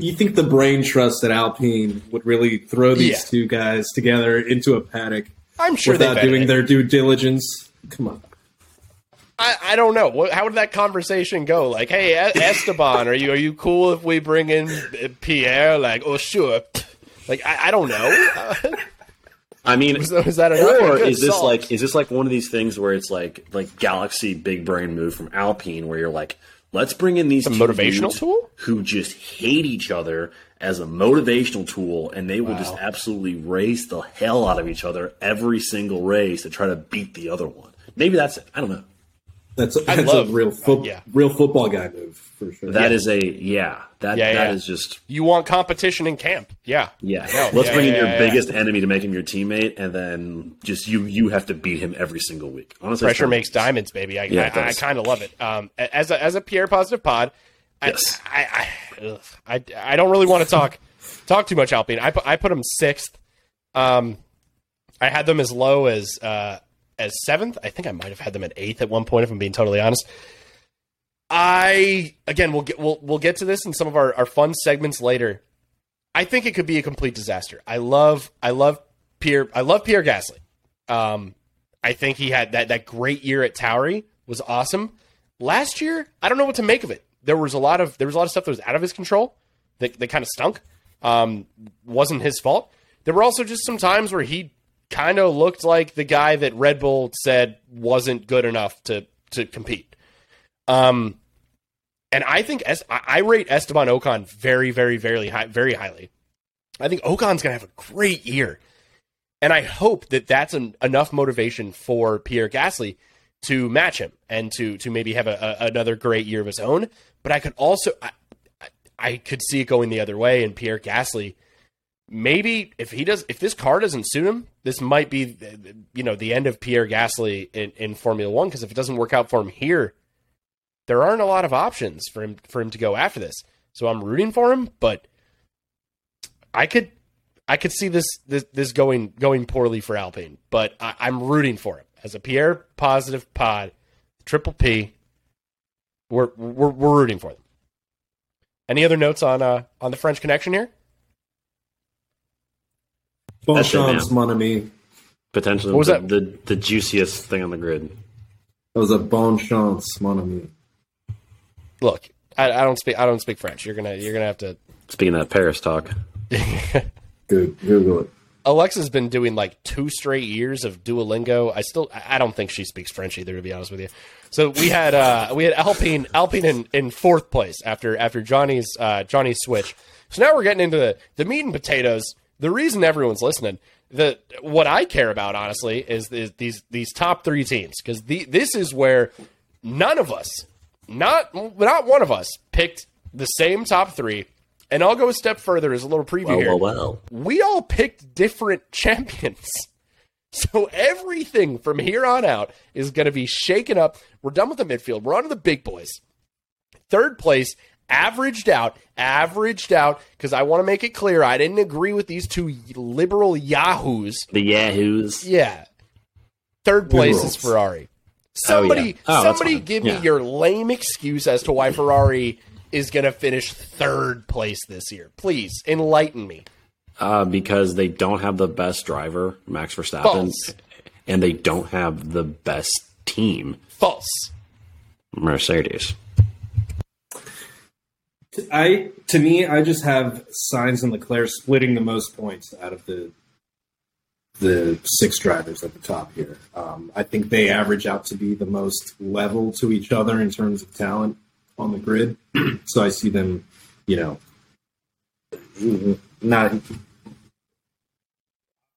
You think the brain trust at Alpine would really throw these two guys together into a paddock? I'm sure without doing their due diligence. Come on. I don't know. How would that conversation go? Like, hey, Esteban, are you cool if we bring in Pierre? Like, oh sure. Like, I don't know. I mean, is this like one of these things where it's like Galaxy big brain move from Alpine where you're like, let's bring in these motivational tool who just hate each other as a motivational tool, and they will just absolutely race the hell out of each other every single race to try to beat the other one. Maybe that's it. I don't know. That's a real football guy move for sure. That is just you want competition in camp. Let's bring in your biggest enemy to make him your teammate, and then just you have to beat him every single week. Honestly, pressure makes diamonds, baby. I kind of love it. As a Pierre positive pod, I don't really want to talk too much Alpine. I put them sixth. I had them as low as seventh. I think I might have had them at eighth at one point, if I'm being totally honest. We'll get to this in some of our fun segments later. I think it could be a complete disaster. I love Pierre Gasly. I think he had that great year at Tauri was awesome. Last year, I don't know what to make of it. There was a lot of stuff that was out of his control that kind of stunk. Wasn't his fault. There were also just some times where he kind of looked like the guy that Red Bull said wasn't good enough to compete. And I think I rate Esteban Ocon very, very, very high, very highly. I think Ocon's going to have a great year. And I hope that's enough motivation for Pierre Gasly to match him and to maybe have another great year of his own. But I could see it going the other way and Pierre Gasly maybe if he does, if this car doesn't suit him, this might be, you know, the end of Pierre Gasly in Formula One. Because if it doesn't work out for him here, there aren't a lot of options for him to go after this. So I'm rooting for him, but I could see this going poorly for Alpine. But I'm rooting for him as a Pierre positive pod, Triple P. We're rooting for them. Any other notes on the French connection here? Bonchance, mon ami. Potentially, what was that? The juiciest thing on the grid. That was a bonchance, mon ami. Look, I don't speak French. You're gonna have to. Speaking of that Paris talk. Good, Google it. Alexa's been doing like 2 straight years of Duolingo. I don't think she speaks French either, to be honest with you. So we had Alpine in fourth place after Johnny's switch. So now we're getting into the meat and potatoes. The reason everyone's listening, what I care about honestly is these top 3 teams, because this is where none of us, not one of us, picked the same top 3. And I'll go a step further as a little preview here. Well. We all picked different champions. So everything from here on out is going to be shaken up. We're done with the midfield. We're on to the big boys. Third place, averaged out, because I want to make it clear I didn't agree with these 2 liberal yahoos. The yahoos. Yeah. Third place Liberals. Is Ferrari. Somebody, somebody give me your lame excuse as to why Ferrari is going to finish third place this year. Please, enlighten me. Because they don't have the best driver, Max Verstappen. False. And they don't have the best team. False. Mercedes. To me, I just have Sainz and Leclerc splitting the most points out of the 6 drivers at the top here. I think they average out to be the most level to each other in terms of talent on the grid. So I see them, you know, not...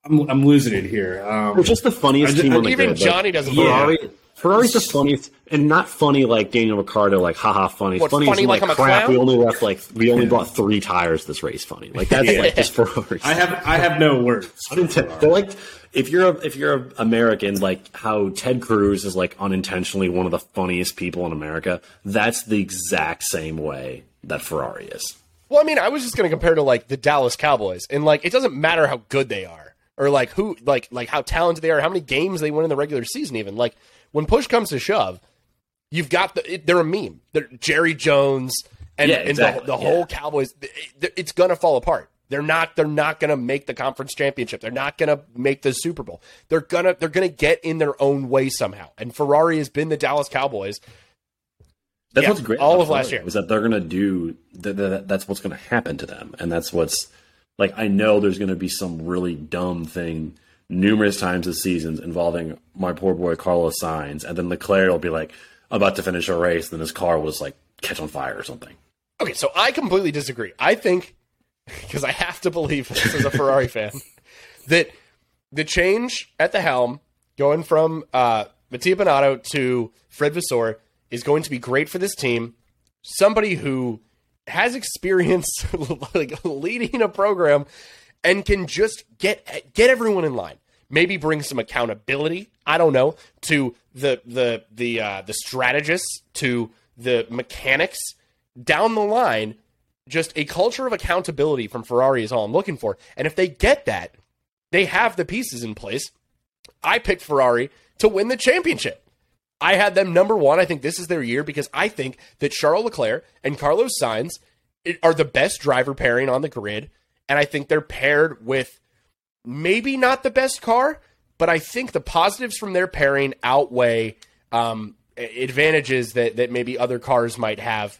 I'm losing it here. It's just the funniest team on the grid. Even Johnny doesn't believe it. Ferrari's the funniest, and not funny like Daniel Ricciardo, like, haha, funny. What, funny like I'm crap. A clown? We only bought 3 tires this race funny. Like, that's like just Ferrari. I have no words. They're like... If you're American, like how Ted Cruz is like unintentionally one of the funniest people in America, that's the exact same way that Ferrari is. Well, I mean, I was just going to compare to like the Dallas Cowboys, and like it doesn't matter how good they are or like who like how talented they are, how many games they win in the regular season. Even like when push comes to shove, you've got they're a meme. They're Jerry Jones and the whole Cowboys. It's going to fall apart. They're not going to make the conference championship. They're not going to make the Super Bowl. They're going to get in their own way somehow. And Ferrari has been the Dallas Cowboys. That's what's great. All of last year was that they're going to do that's what's going to happen to them. And that's what's like, I know there's going to be some really dumb thing numerous times this season involving my poor boy Carlos Sainz, and then Leclerc will be like about to finish a race, and then his car was like catch on fire or something. Okay, so I completely disagree. I think, because I have to believe this as a Ferrari fan, that the change at the helm going from Mattia Bonato to Fred Vasseur is going to be great for this team. Somebody who has experience like leading a program and can just get everyone in line. Maybe bring some accountability, I don't know, to the strategists, to the mechanics down the line. Just a culture of accountability from Ferrari is all I'm looking for. And if they get that, they have the pieces in place. I picked Ferrari to win the championship. I had them number 1. I think this is their year because I think that Charles Leclerc and Carlos Sainz are the best driver pairing on the grid. And I think they're paired with maybe not the best car, but I think the positives from their pairing outweigh advantages that maybe other cars might have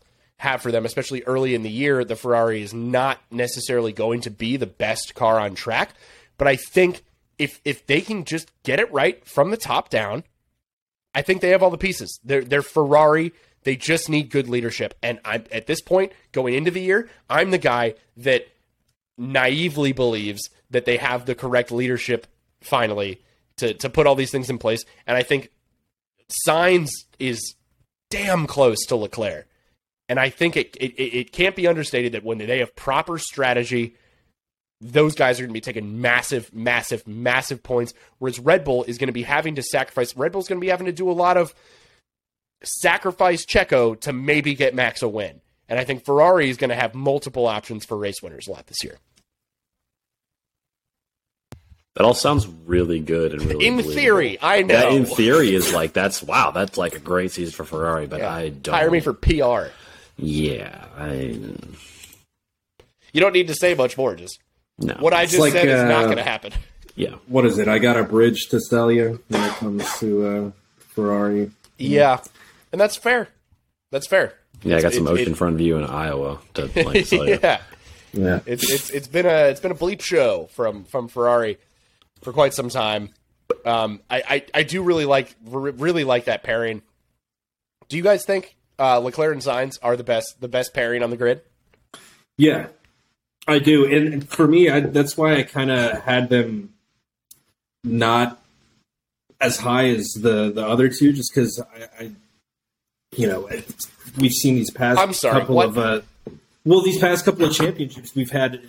for them, especially early in the year. The Ferrari is not necessarily going to be the best car on track, but I think if they can just get it right from the top down, I think they have all the pieces. They're Ferrari. They just need good leadership. And I'm at this point going into the year, I'm the guy that naively believes that they have the correct leadership finally to put all these things in place. And I think Sainz is damn close to Leclerc. And I think it can't be understated that when they have proper strategy, those guys are going to be taking massive, massive, massive points, whereas Red Bull is going to be having to sacrifice. Red Bull's going to be having to do a lot of sacrifice Checo to maybe get Max a win. And I think Ferrari is going to have multiple options for race winners a lot this year. That all sounds really good and really in theory, I know. That in theory is like, that's like a great season for Ferrari, but yeah. I don't. Hire me for PR. Yeah. You don't need to say much more, just. No. What I just said is not going to happen. Yeah. What is it? I got a bridge to sell you when it comes to Ferrari. Yeah. And that's fair. That's fair. Yeah, I got some ocean in front of you in Iowa to like sell you. Yeah. Yeah. It's been a bleep show from Ferrari for quite some time. I do really like that pairing. Do you guys think Leclerc and Sainz are the best pairing on the grid? Yeah. I do, and for me, that's why I kind of had them not as high as the other two, just because we've seen these past these past couple of championships, we've had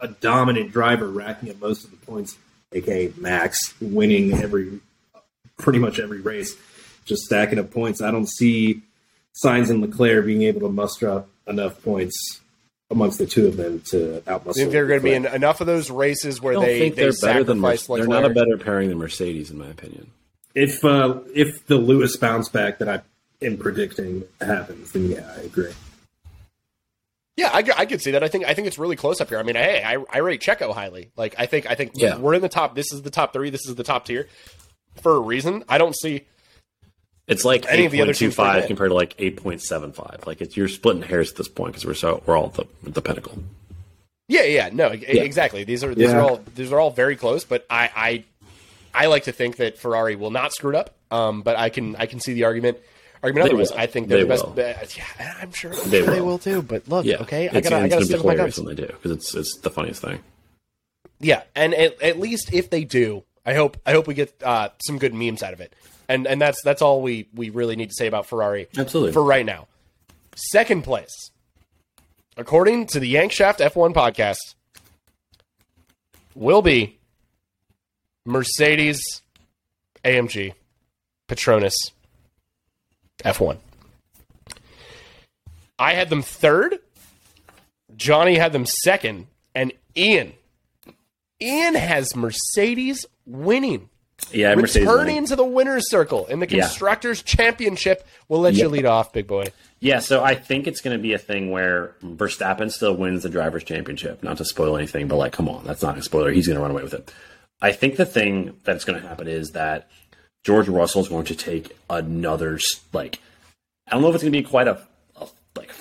a dominant driver racking up most of the points, aka Max, winning pretty much every race, just stacking up points. I don't see Sainz and Leclerc being able to muster up enough points amongst the two of them to outmuscle. I think they're going to be in enough of those races where they sacrifice. They're not a better pairing than Mercedes, in my opinion. If the Lewis bounce back that I am predicting happens, then yeah, I agree. Yeah, I could see that. I think it's really close up here. I mean, hey, I rate Checo highly. Like I think yeah. We're in the top. This is the top three. This is the top tier for a reason. I don't see. It's like 8.25 compared to like 8.75. Like you're splitting hairs at this point because we're all at the pinnacle. Yeah, no, yeah. Exactly. These are all very close. But I like to think that Ferrari will not screw it up. But I can see the argument otherwise. I think they're the best. Yeah, I'm sure they will too. But look, yeah, okay, I gotta stick with my guns when they do because it's the funniest thing. Yeah, and at least if they do, I hope we get some good memes out of it. And that's all we really need to say about Ferrari. Absolutely. For right now. Second place. According to the Yankshaft F1 podcast, will be Mercedes AMG Petronas F1. I had them third. Johnny had them second. And Ian has Mercedes winning. Yeah, returning to the winner's circle in the Constructors' Championship. We'll let you lead off, big boy. Yeah, so I think it's going to be a thing where Verstappen still wins the Drivers' Championship. Not to spoil anything, but come on, that's not a spoiler. He's going to run away with it. I think the thing that's going to happen is that George Russell's going to take another, I don't know if it's going to be quite a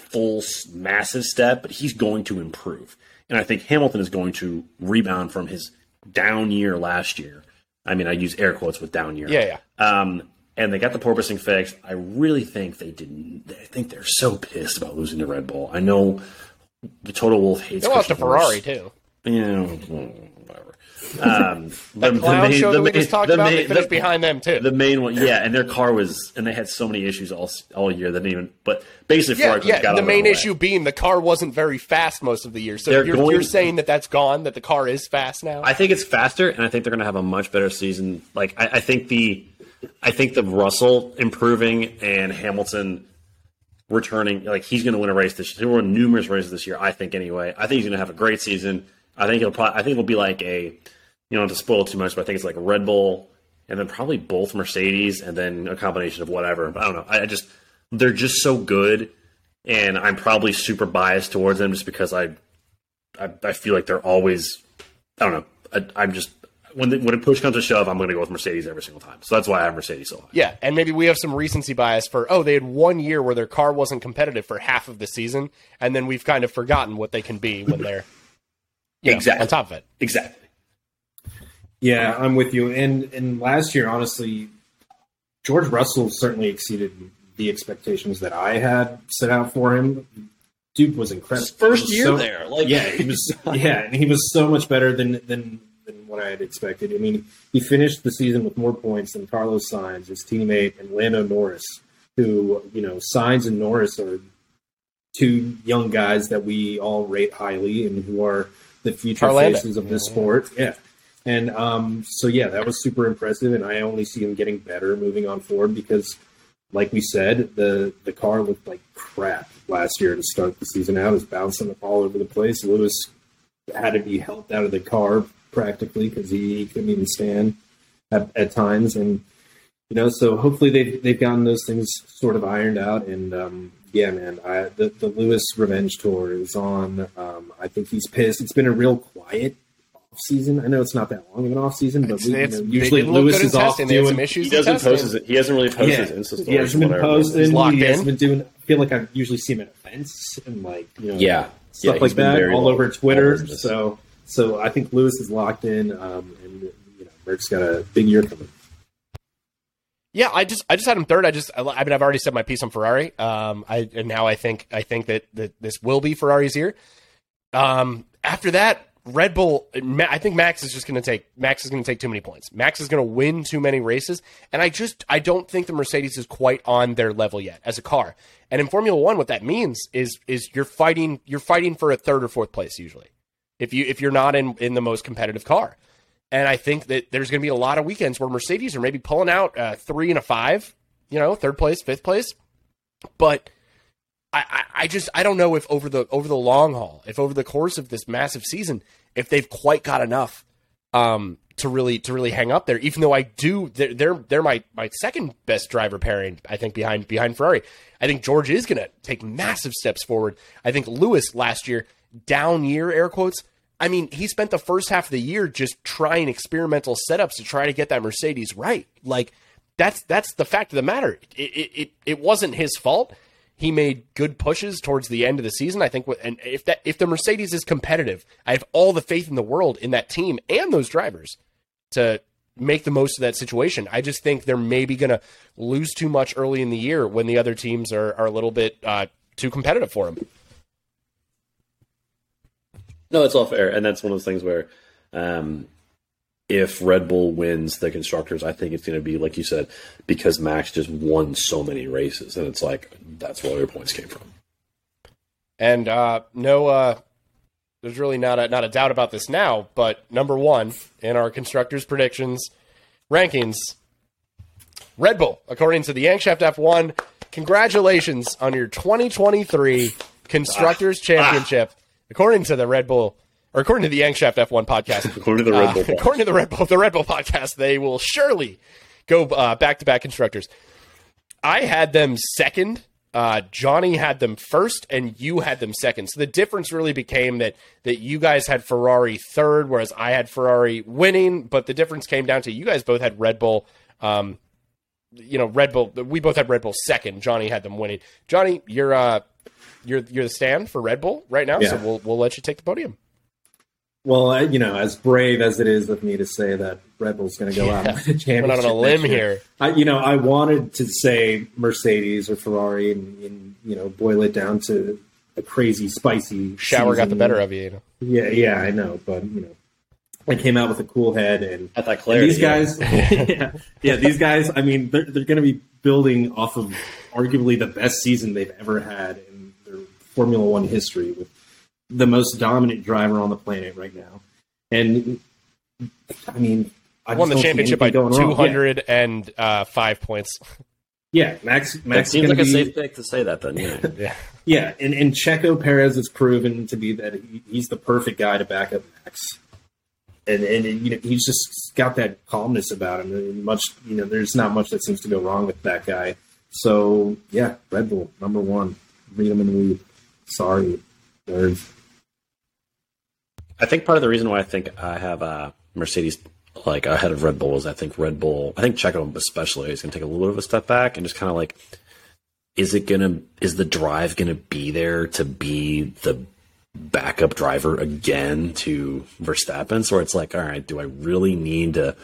full, massive step, but he's going to improve. And I think Hamilton is going to rebound from his down year last year. I mean, I use air quotes with down year. Yeah. And they got the porpoising fixed. I really think they didn't. I think they're so pissed about losing to Red Bull. I know the Total Wolf hates. They lost to Ferrari too. Yeah, whatever. The clown show that we just talked about. They finished behind them too. The main one, yeah. And their car was, and they had so many issues all year. They didn't even. But basically, Ferrari got the main issue being the car wasn't very fast most of the year. So you're saying that's gone. That the car is fast now. I think it's faster, and I think they're going to have a much better season. I think the Russell improving and Hamilton returning. He's going to win a race this year. He'll win numerous races this year. I think anyway. I think he's going to have a great season. I think it'll be like a, not to spoil too much, but I think it's like Red Bull and then probably both Mercedes and then a combination of whatever. But I don't know. They're just so good, and I'm probably super biased towards them just because I feel like they're always, I don't know. I'm just when a push comes to shove, I'm going to go with Mercedes every single time. So that's why I have Mercedes so high. Yeah, and maybe we have some recency bias for they had one year where their car wasn't competitive for half of the season, and then we've kind of forgotten what they can be when they're. Exactly. On top of it. Exactly. Yeah, I'm with you. And last year, honestly, George Russell certainly exceeded the expectations that I had set out for him. Dude was incredible. His first year there. And he was so much better than what I had expected. I mean, he finished the season with more points than Carlos Sainz, his teammate, and Lando Norris, who, Sainz and Norris are two young guys that we all rate highly and who are the future faces of this sport. Yeah. And so, yeah, that was super impressive. And I only see him getting better moving on forward because, like we said, the car looked like crap last year to start the season out. It was bouncing all over the place. Lewis had to be helped out of the car practically because he couldn't even stand at times. And, you know, so hopefully they've gotten those things sort of ironed out. And, yeah, man, the Lewis revenge tour is on. I think he's pissed. It's been a real quiet season. I know it's not that long of an off season, but usually Lewis is off doing. He doesn't post his. He hasn't really posted his Insta stories. He hasn't been posting. He hasn't been doing. I feel like I usually see him at events and like stuff like that all over Twitter. So I think Lewis is locked in, and you know, Merck's got a big year coming. Yeah, I just had him third. I've already said my piece on Ferrari. I think that this will be Ferrari's year. After that. Red Bull, I think Max is going to take too many points. Max is going to win too many races, and I don't think the Mercedes is quite on their level yet as a car. And in Formula 1 what that means is you're fighting for a third or fourth place usually. If you're not in the most competitive car. And I think that there's going to be a lot of weekends where Mercedes are maybe pulling out 3 and a 5, you know, third place, fifth place. But I don't know if over the long haul, if over the course of this massive season, if they've quite got enough to really hang up there. Even though they're my second best driver pairing, I think, behind Ferrari. I think George is going to take massive steps forward. I think Lewis last year, down year air quotes. I mean, he spent the first half of the year just trying experimental setups to try to get that Mercedes right. Like that's the fact of the matter. It wasn't his fault. He made good pushes towards the end of the season, I think. And if the Mercedes is competitive, I have all the faith in the world in that team and those drivers to make the most of that situation. I just think they're maybe going to lose too much early in the year when the other teams are a little bit too competitive for them. No, that's all fair. And that's one of those things where if Red Bull wins the Constructors, I think it's going to be, like you said, because Max just won so many races. And it's like, that's where your points came from. And there's really not a doubt about this now, but number one in our Constructors predictions rankings, Red Bull, according to the Yankshaft F1, congratulations on your 2023 Constructors Championship, according to the Red Bull. Or according to the Yankshaft F1 podcast, according to the Red Bull podcast, they will surely go back-to-back Constructors. I had them second. Johnny had them first, and you had them second. So the difference really became that you guys had Ferrari third, whereas I had Ferrari winning. But the difference came down to you guys both had Red Bull. Red Bull. We both had Red Bull second. Johnny had them winning. Johnny, you're the stand for Red Bull right now, so we'll let you take the podium. Well, you know, as brave as it is of me to say that Red Bull's going to go out with the championship, went out on a limb here. I wanted to say Mercedes or Ferrari and boil it down to a crazy, spicy shower season. Got the better of you. You know? Yeah, I know, but you know, I came out with a cool head and at that clarity. These guys, these guys. I mean, they're going to be building off of arguably the best season they've ever had in their Formula One history with the most dominant driver on the planet right now. And I mean, I won the championship by 205 points. Yeah. Max seems like a safe pick to say that then. Yeah. Yeah. And Checo Perez has proven to be that he's the perfect guy to back up Max. And you know, he's just got that calmness about him and much, you know, there's not much that seems to go wrong with that guy. So yeah, Red Bull, number one, read him in the lead. Sorry. Nerds. I think part of the reason why I think I have Mercedes like ahead of Red Bull is I think Checo especially is going to take a little bit of a step back and just kind of like, is the drive going to be there to be the backup driver again to Verstappen? So it's like, all right, do I really need to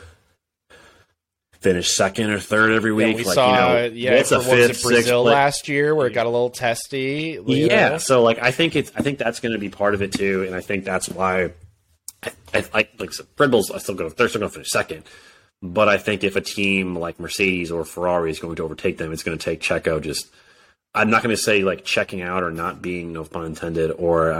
finish second or third every week? We saw, what's a fifth, Brazil last year where it got a little testy. Yeah, so like I think that's going to be part of it too, and I think that's why I Red Bulls. They're still going to finish second, but I think if a team like Mercedes or Ferrari is going to overtake them, it's going to take Checo. Just, I'm not going to say like checking out or not being, no pun intended, or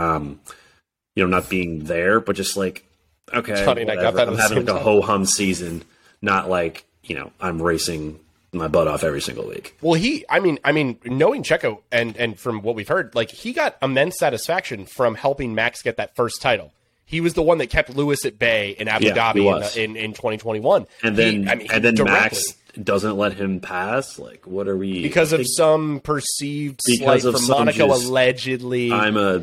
you know, not being there, but just like, okay, it's funny, I got that I'm having like a ho-hum season, not like, you know, I'm racing my butt off every single week. Well, I mean, knowing Checo and from what we've heard, like he got immense satisfaction from helping Max get that first title. He was the one that kept Lewis at bay in Abu Dhabi in 2021. And then directly, Max doesn't let him pass. Like, what are we? Because of some perceived slight from Monaco, allegedly. I'm a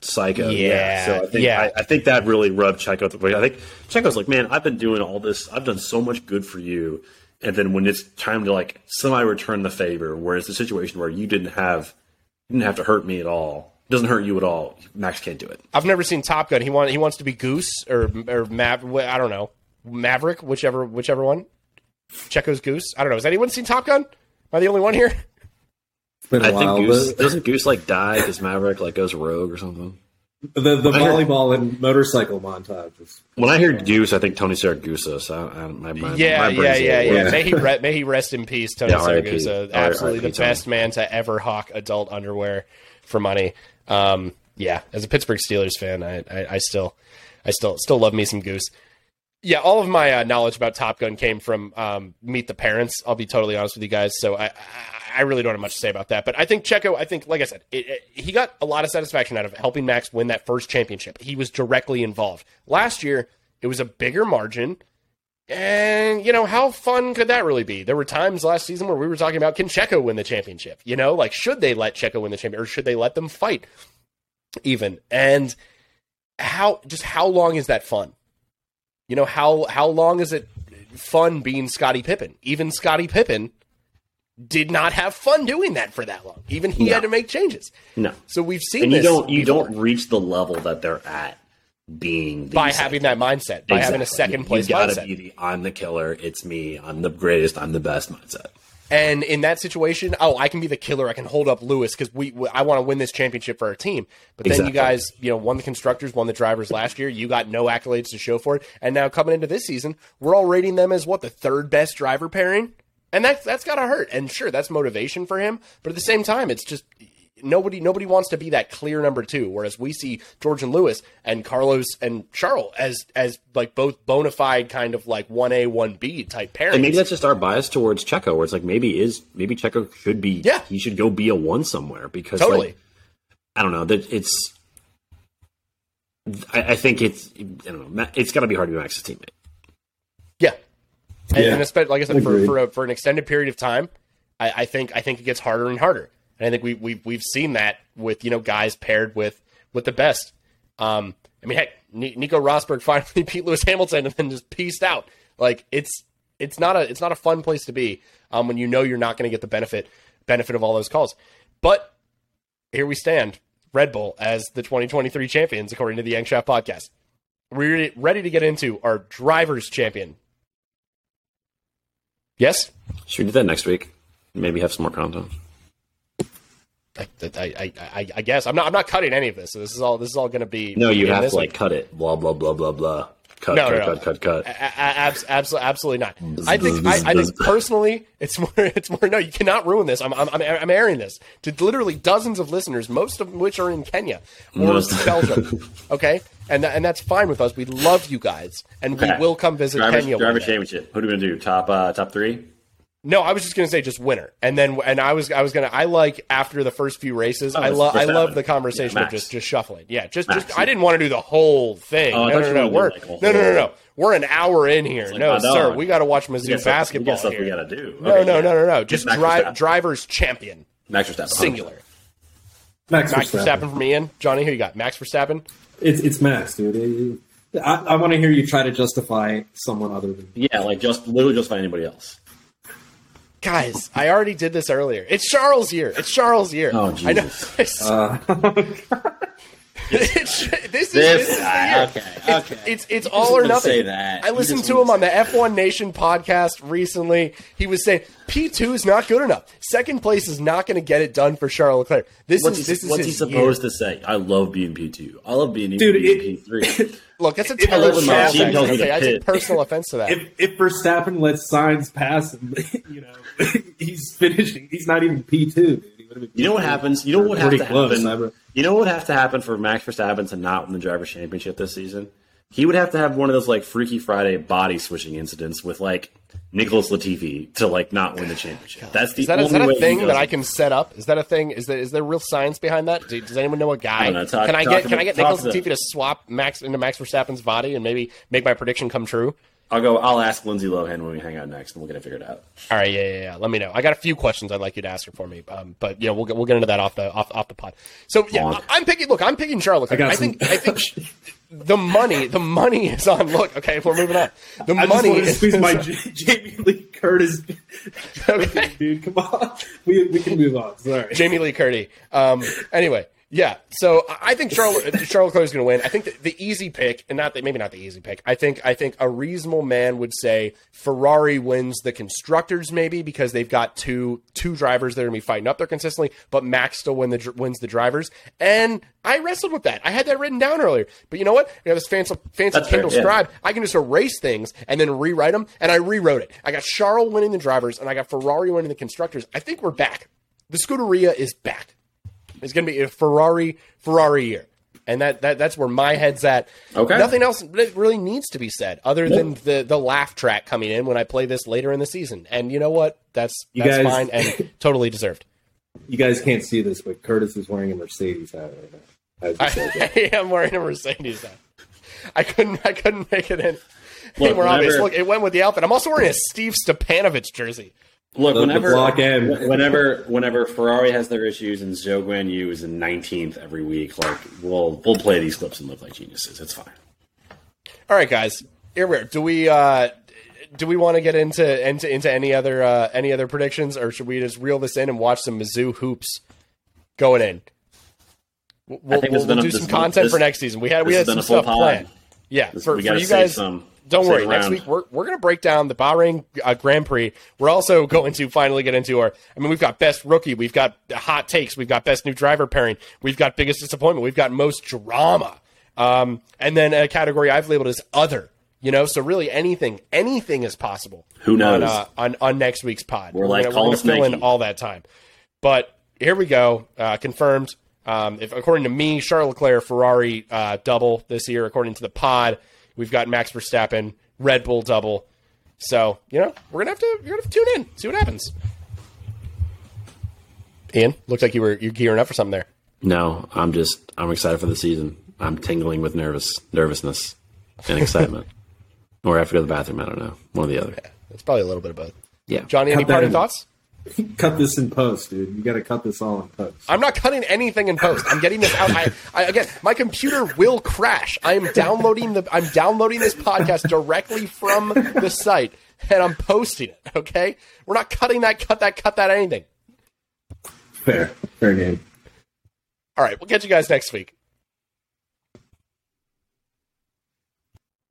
psycho. Yeah. So I think that really rubbed Checo. I think Checo's like, man, I've been doing all this. I've done so much good for you. And then when it's time to like semi-return the favor, where it's a situation where you didn't have to hurt me at all. Doesn't hurt you at all. Max can't do it. I've never seen Top Gun. He wants to be Goose or I don't know, Maverick, whichever one. Checo's Goose. I don't know. Has anyone seen Top Gun? Am I the only one here? I think Goose doesn't Goose like die because Maverick like goes rogue or something. The volleyball and motorcycle montage. When I hear Goose, I think Tony Saragusa. So my brain's May he rest in peace, Tony Saragusa. Absolutely the best man to ever hawk adult underwear for money. As a Pittsburgh Steelers fan, I still love me some Goose. Yeah, all of my knowledge about Top Gun came from Meet the Parents. I'll be totally honest with you guys, so I really don't have much to say about that. But I think Checo, like I said, he got a lot of satisfaction out of helping Max win that first championship. He was directly involved. Last year, it was a bigger margin, and, you know, how fun could that really be? There were times last season where we were talking about, can Checo win the championship? You know, like, should they let Checo win the championship, or should they let them fight even? And how long is that fun? You know, how long is it fun being Scottie Pippen? Even Scottie Pippen did not have fun doing that for that long. Even he had to make changes. No. So we've seen and this. You don't reach the level that they're at being by having that mindset, by having a second place mindset. You got to be the I'm the killer, it's me, I'm the greatest, I'm the best mindset. And in that situation, I can be the killer. I can hold up Lewis because I want to win this championship for our team. But then you guys, you know, won the constructors, won the drivers last year. You got no accolades to show for it. And now coming into this season, we're all rating them as the third best driver pairing, and that's gotta hurt. And sure, that's motivation for him, but at the same time, it's just nobody wants to be that clear number two. Whereas we see George and Lewis and Carlos and Charles as like both bona fide kind of like 1A, 1B type pairings. And maybe that's just our bias towards Checo, where it's like maybe Checo should be he should go be a one somewhere because totally. Like, I don't know that it's I think it's I don't know it's got to be hard to be Max's teammate. Yeah, and especially like I said for an extended period of time, I think it gets harder and harder. And I think we've seen that with, you know, guys paired with the best. I mean, heck, Nico Rosberg finally beat Lewis Hamilton and then just peaced out. Like it's not a fun place to be when you know you're not going to get the benefit of all those calls. But here we stand, Red Bull as the 2023 champions, according to the Yankshaft podcast. We're ready to get into our drivers' champion. Yes, should we do that next week? Maybe have some more content. I guess I'm not cutting any of this. So this is all going to be. No, you have to like cut it. Blah blah blah blah blah. Cut. Absolutely not. I think personally, it's more. No, you cannot ruin this. I'm airing this to literally dozens of listeners, most of which are in Kenya or Belgium. Okay, and that's fine with us. We love you guys, and we will come visit Kenya. Driver championship. Who do we do? Top three. No, I was just going to say just winner, and I was going to after the first few races. I love the conversation of just shuffling. Yeah, just I didn't want to do the whole thing. Oh, no. We're an hour in here. Like, no, sir, we got to watch Mizzou basketball. Stuff here. We got to do. Okay, no. Just drivers champion. Max Verstappen singular. Max Verstappen from Ian. Johnny, who you got? Max Verstappen. It's Max, dude. I want to hear you try to justify someone other than literally justify anybody else. Guys, I already did this earlier. It's Charles' year. Oh, Jesus. I know. This is the year. Okay. It's all or nothing. Say that. I listened to him on the F1 Nation podcast recently. He was saying P2 is not good enough. Second place is not going to get it done for Charles Leclerc. What's he supposed to say? I love being P2. I love being P3. Look, that's a terrible shot. I take personal offense to that. If Verstappen lets Sainz pass him, you know, he's finishing. He's not even P2, dude. You know what happens? You know what has to happen? You know what has to happen for Max Verstappen to not win the driver's championship this season? He would have to have one of those like Freaky Friday body switching incidents with like Nicholas Latifi to like not win the championship. That's the only way. Is that a thing that I can set up? Is that a thing? Is there real science behind that? Does anyone know a guy? Can I get Nicholas Latifi to swap Max into Max Verstappen's body and maybe make my prediction come true? I'll ask Lindsay Lohan when we hang out next, and we'll get it figured out. All right, yeah. Let me know. I got a few questions I'd like you to ask her for me, but yeah, we'll get into that off the pod. So yeah, I'm picking Charles Leclerc. I think the money is on. Look, okay, if we're moving on, the I money just is my Jamie Lee Curtis. Okay. Dude, come on, we can move on. Sorry, Jamie Lee Curtis. Anyway. Yeah, so I think Charles Leclerc is going to win. I think the easy pick, and maybe not the easy pick. I think a reasonable man would say Ferrari wins the constructors, maybe because they've got two drivers that are going to be fighting up there consistently. But Max still wins the drivers, and I wrestled with that. I had that written down earlier, but you know what? We have this fancy Kindle scribe. I can just erase things and then rewrite them, and I rewrote it. I got Charles winning the drivers, and I got Ferrari winning the constructors. I think we're back. The Scuderia is back. It's going to be a Ferrari year. And that's where my head's at. Okay. Nothing else really needs to be said other than the laugh track coming in when I play this later in the season. And you know what? That's fine and totally deserved. You guys can't see this, but Curtis is wearing a Mercedes hat right now. I am wearing a Mercedes hat. I couldn't make it in. Look, more obvious. Look, it went with the outfit. I'm also wearing a Steve Stepanovic jersey. Look, whenever Ferrari has their issues and Zhou Guanyu is in 19th every week, like we'll play these clips and look like geniuses. It's fine. All right, guys. Here we are. Do we want to get into any other predictions, or should we just reel this in and watch some Mizzou hoops going in? We'll do some content for next season. We had some stuff planned. Yeah, for you guys. Don't worry. Next week we're going to break down the Bahrain Grand Prix. We're also going to finally get into our. I mean, we've got best rookie, we've got hot takes, we've got best new driver pairing, we've got biggest disappointment, we've got most drama, and then a category I've labeled as other. You know, so really anything is possible. Who knows on next week's pod? We're going to fill in all that time. But here we go, confirmed. If according to me, Charles Leclerc Ferrari double this year. According to the pod. We've got Max Verstappen, Red Bull double. So, you know, you're gonna have to tune in, see what happens. Ian, looks like you're gearing up for something there. No, I'm excited for the season. I'm tingling with nervousness and excitement. Or I have to go to the bathroom, I don't know. One or the other. Yeah, it's probably a little bit of both. Yeah. Johnny, any parting thoughts? Cut this in post, dude. You got to cut this all in post. I'm not cutting anything in post. I'm getting this out. Again, my computer will crash. I'm downloading this podcast directly from the site, and I'm posting it. Okay, we're not cutting that. Cut that. Anything. Fair game. All right, we'll catch you guys next week.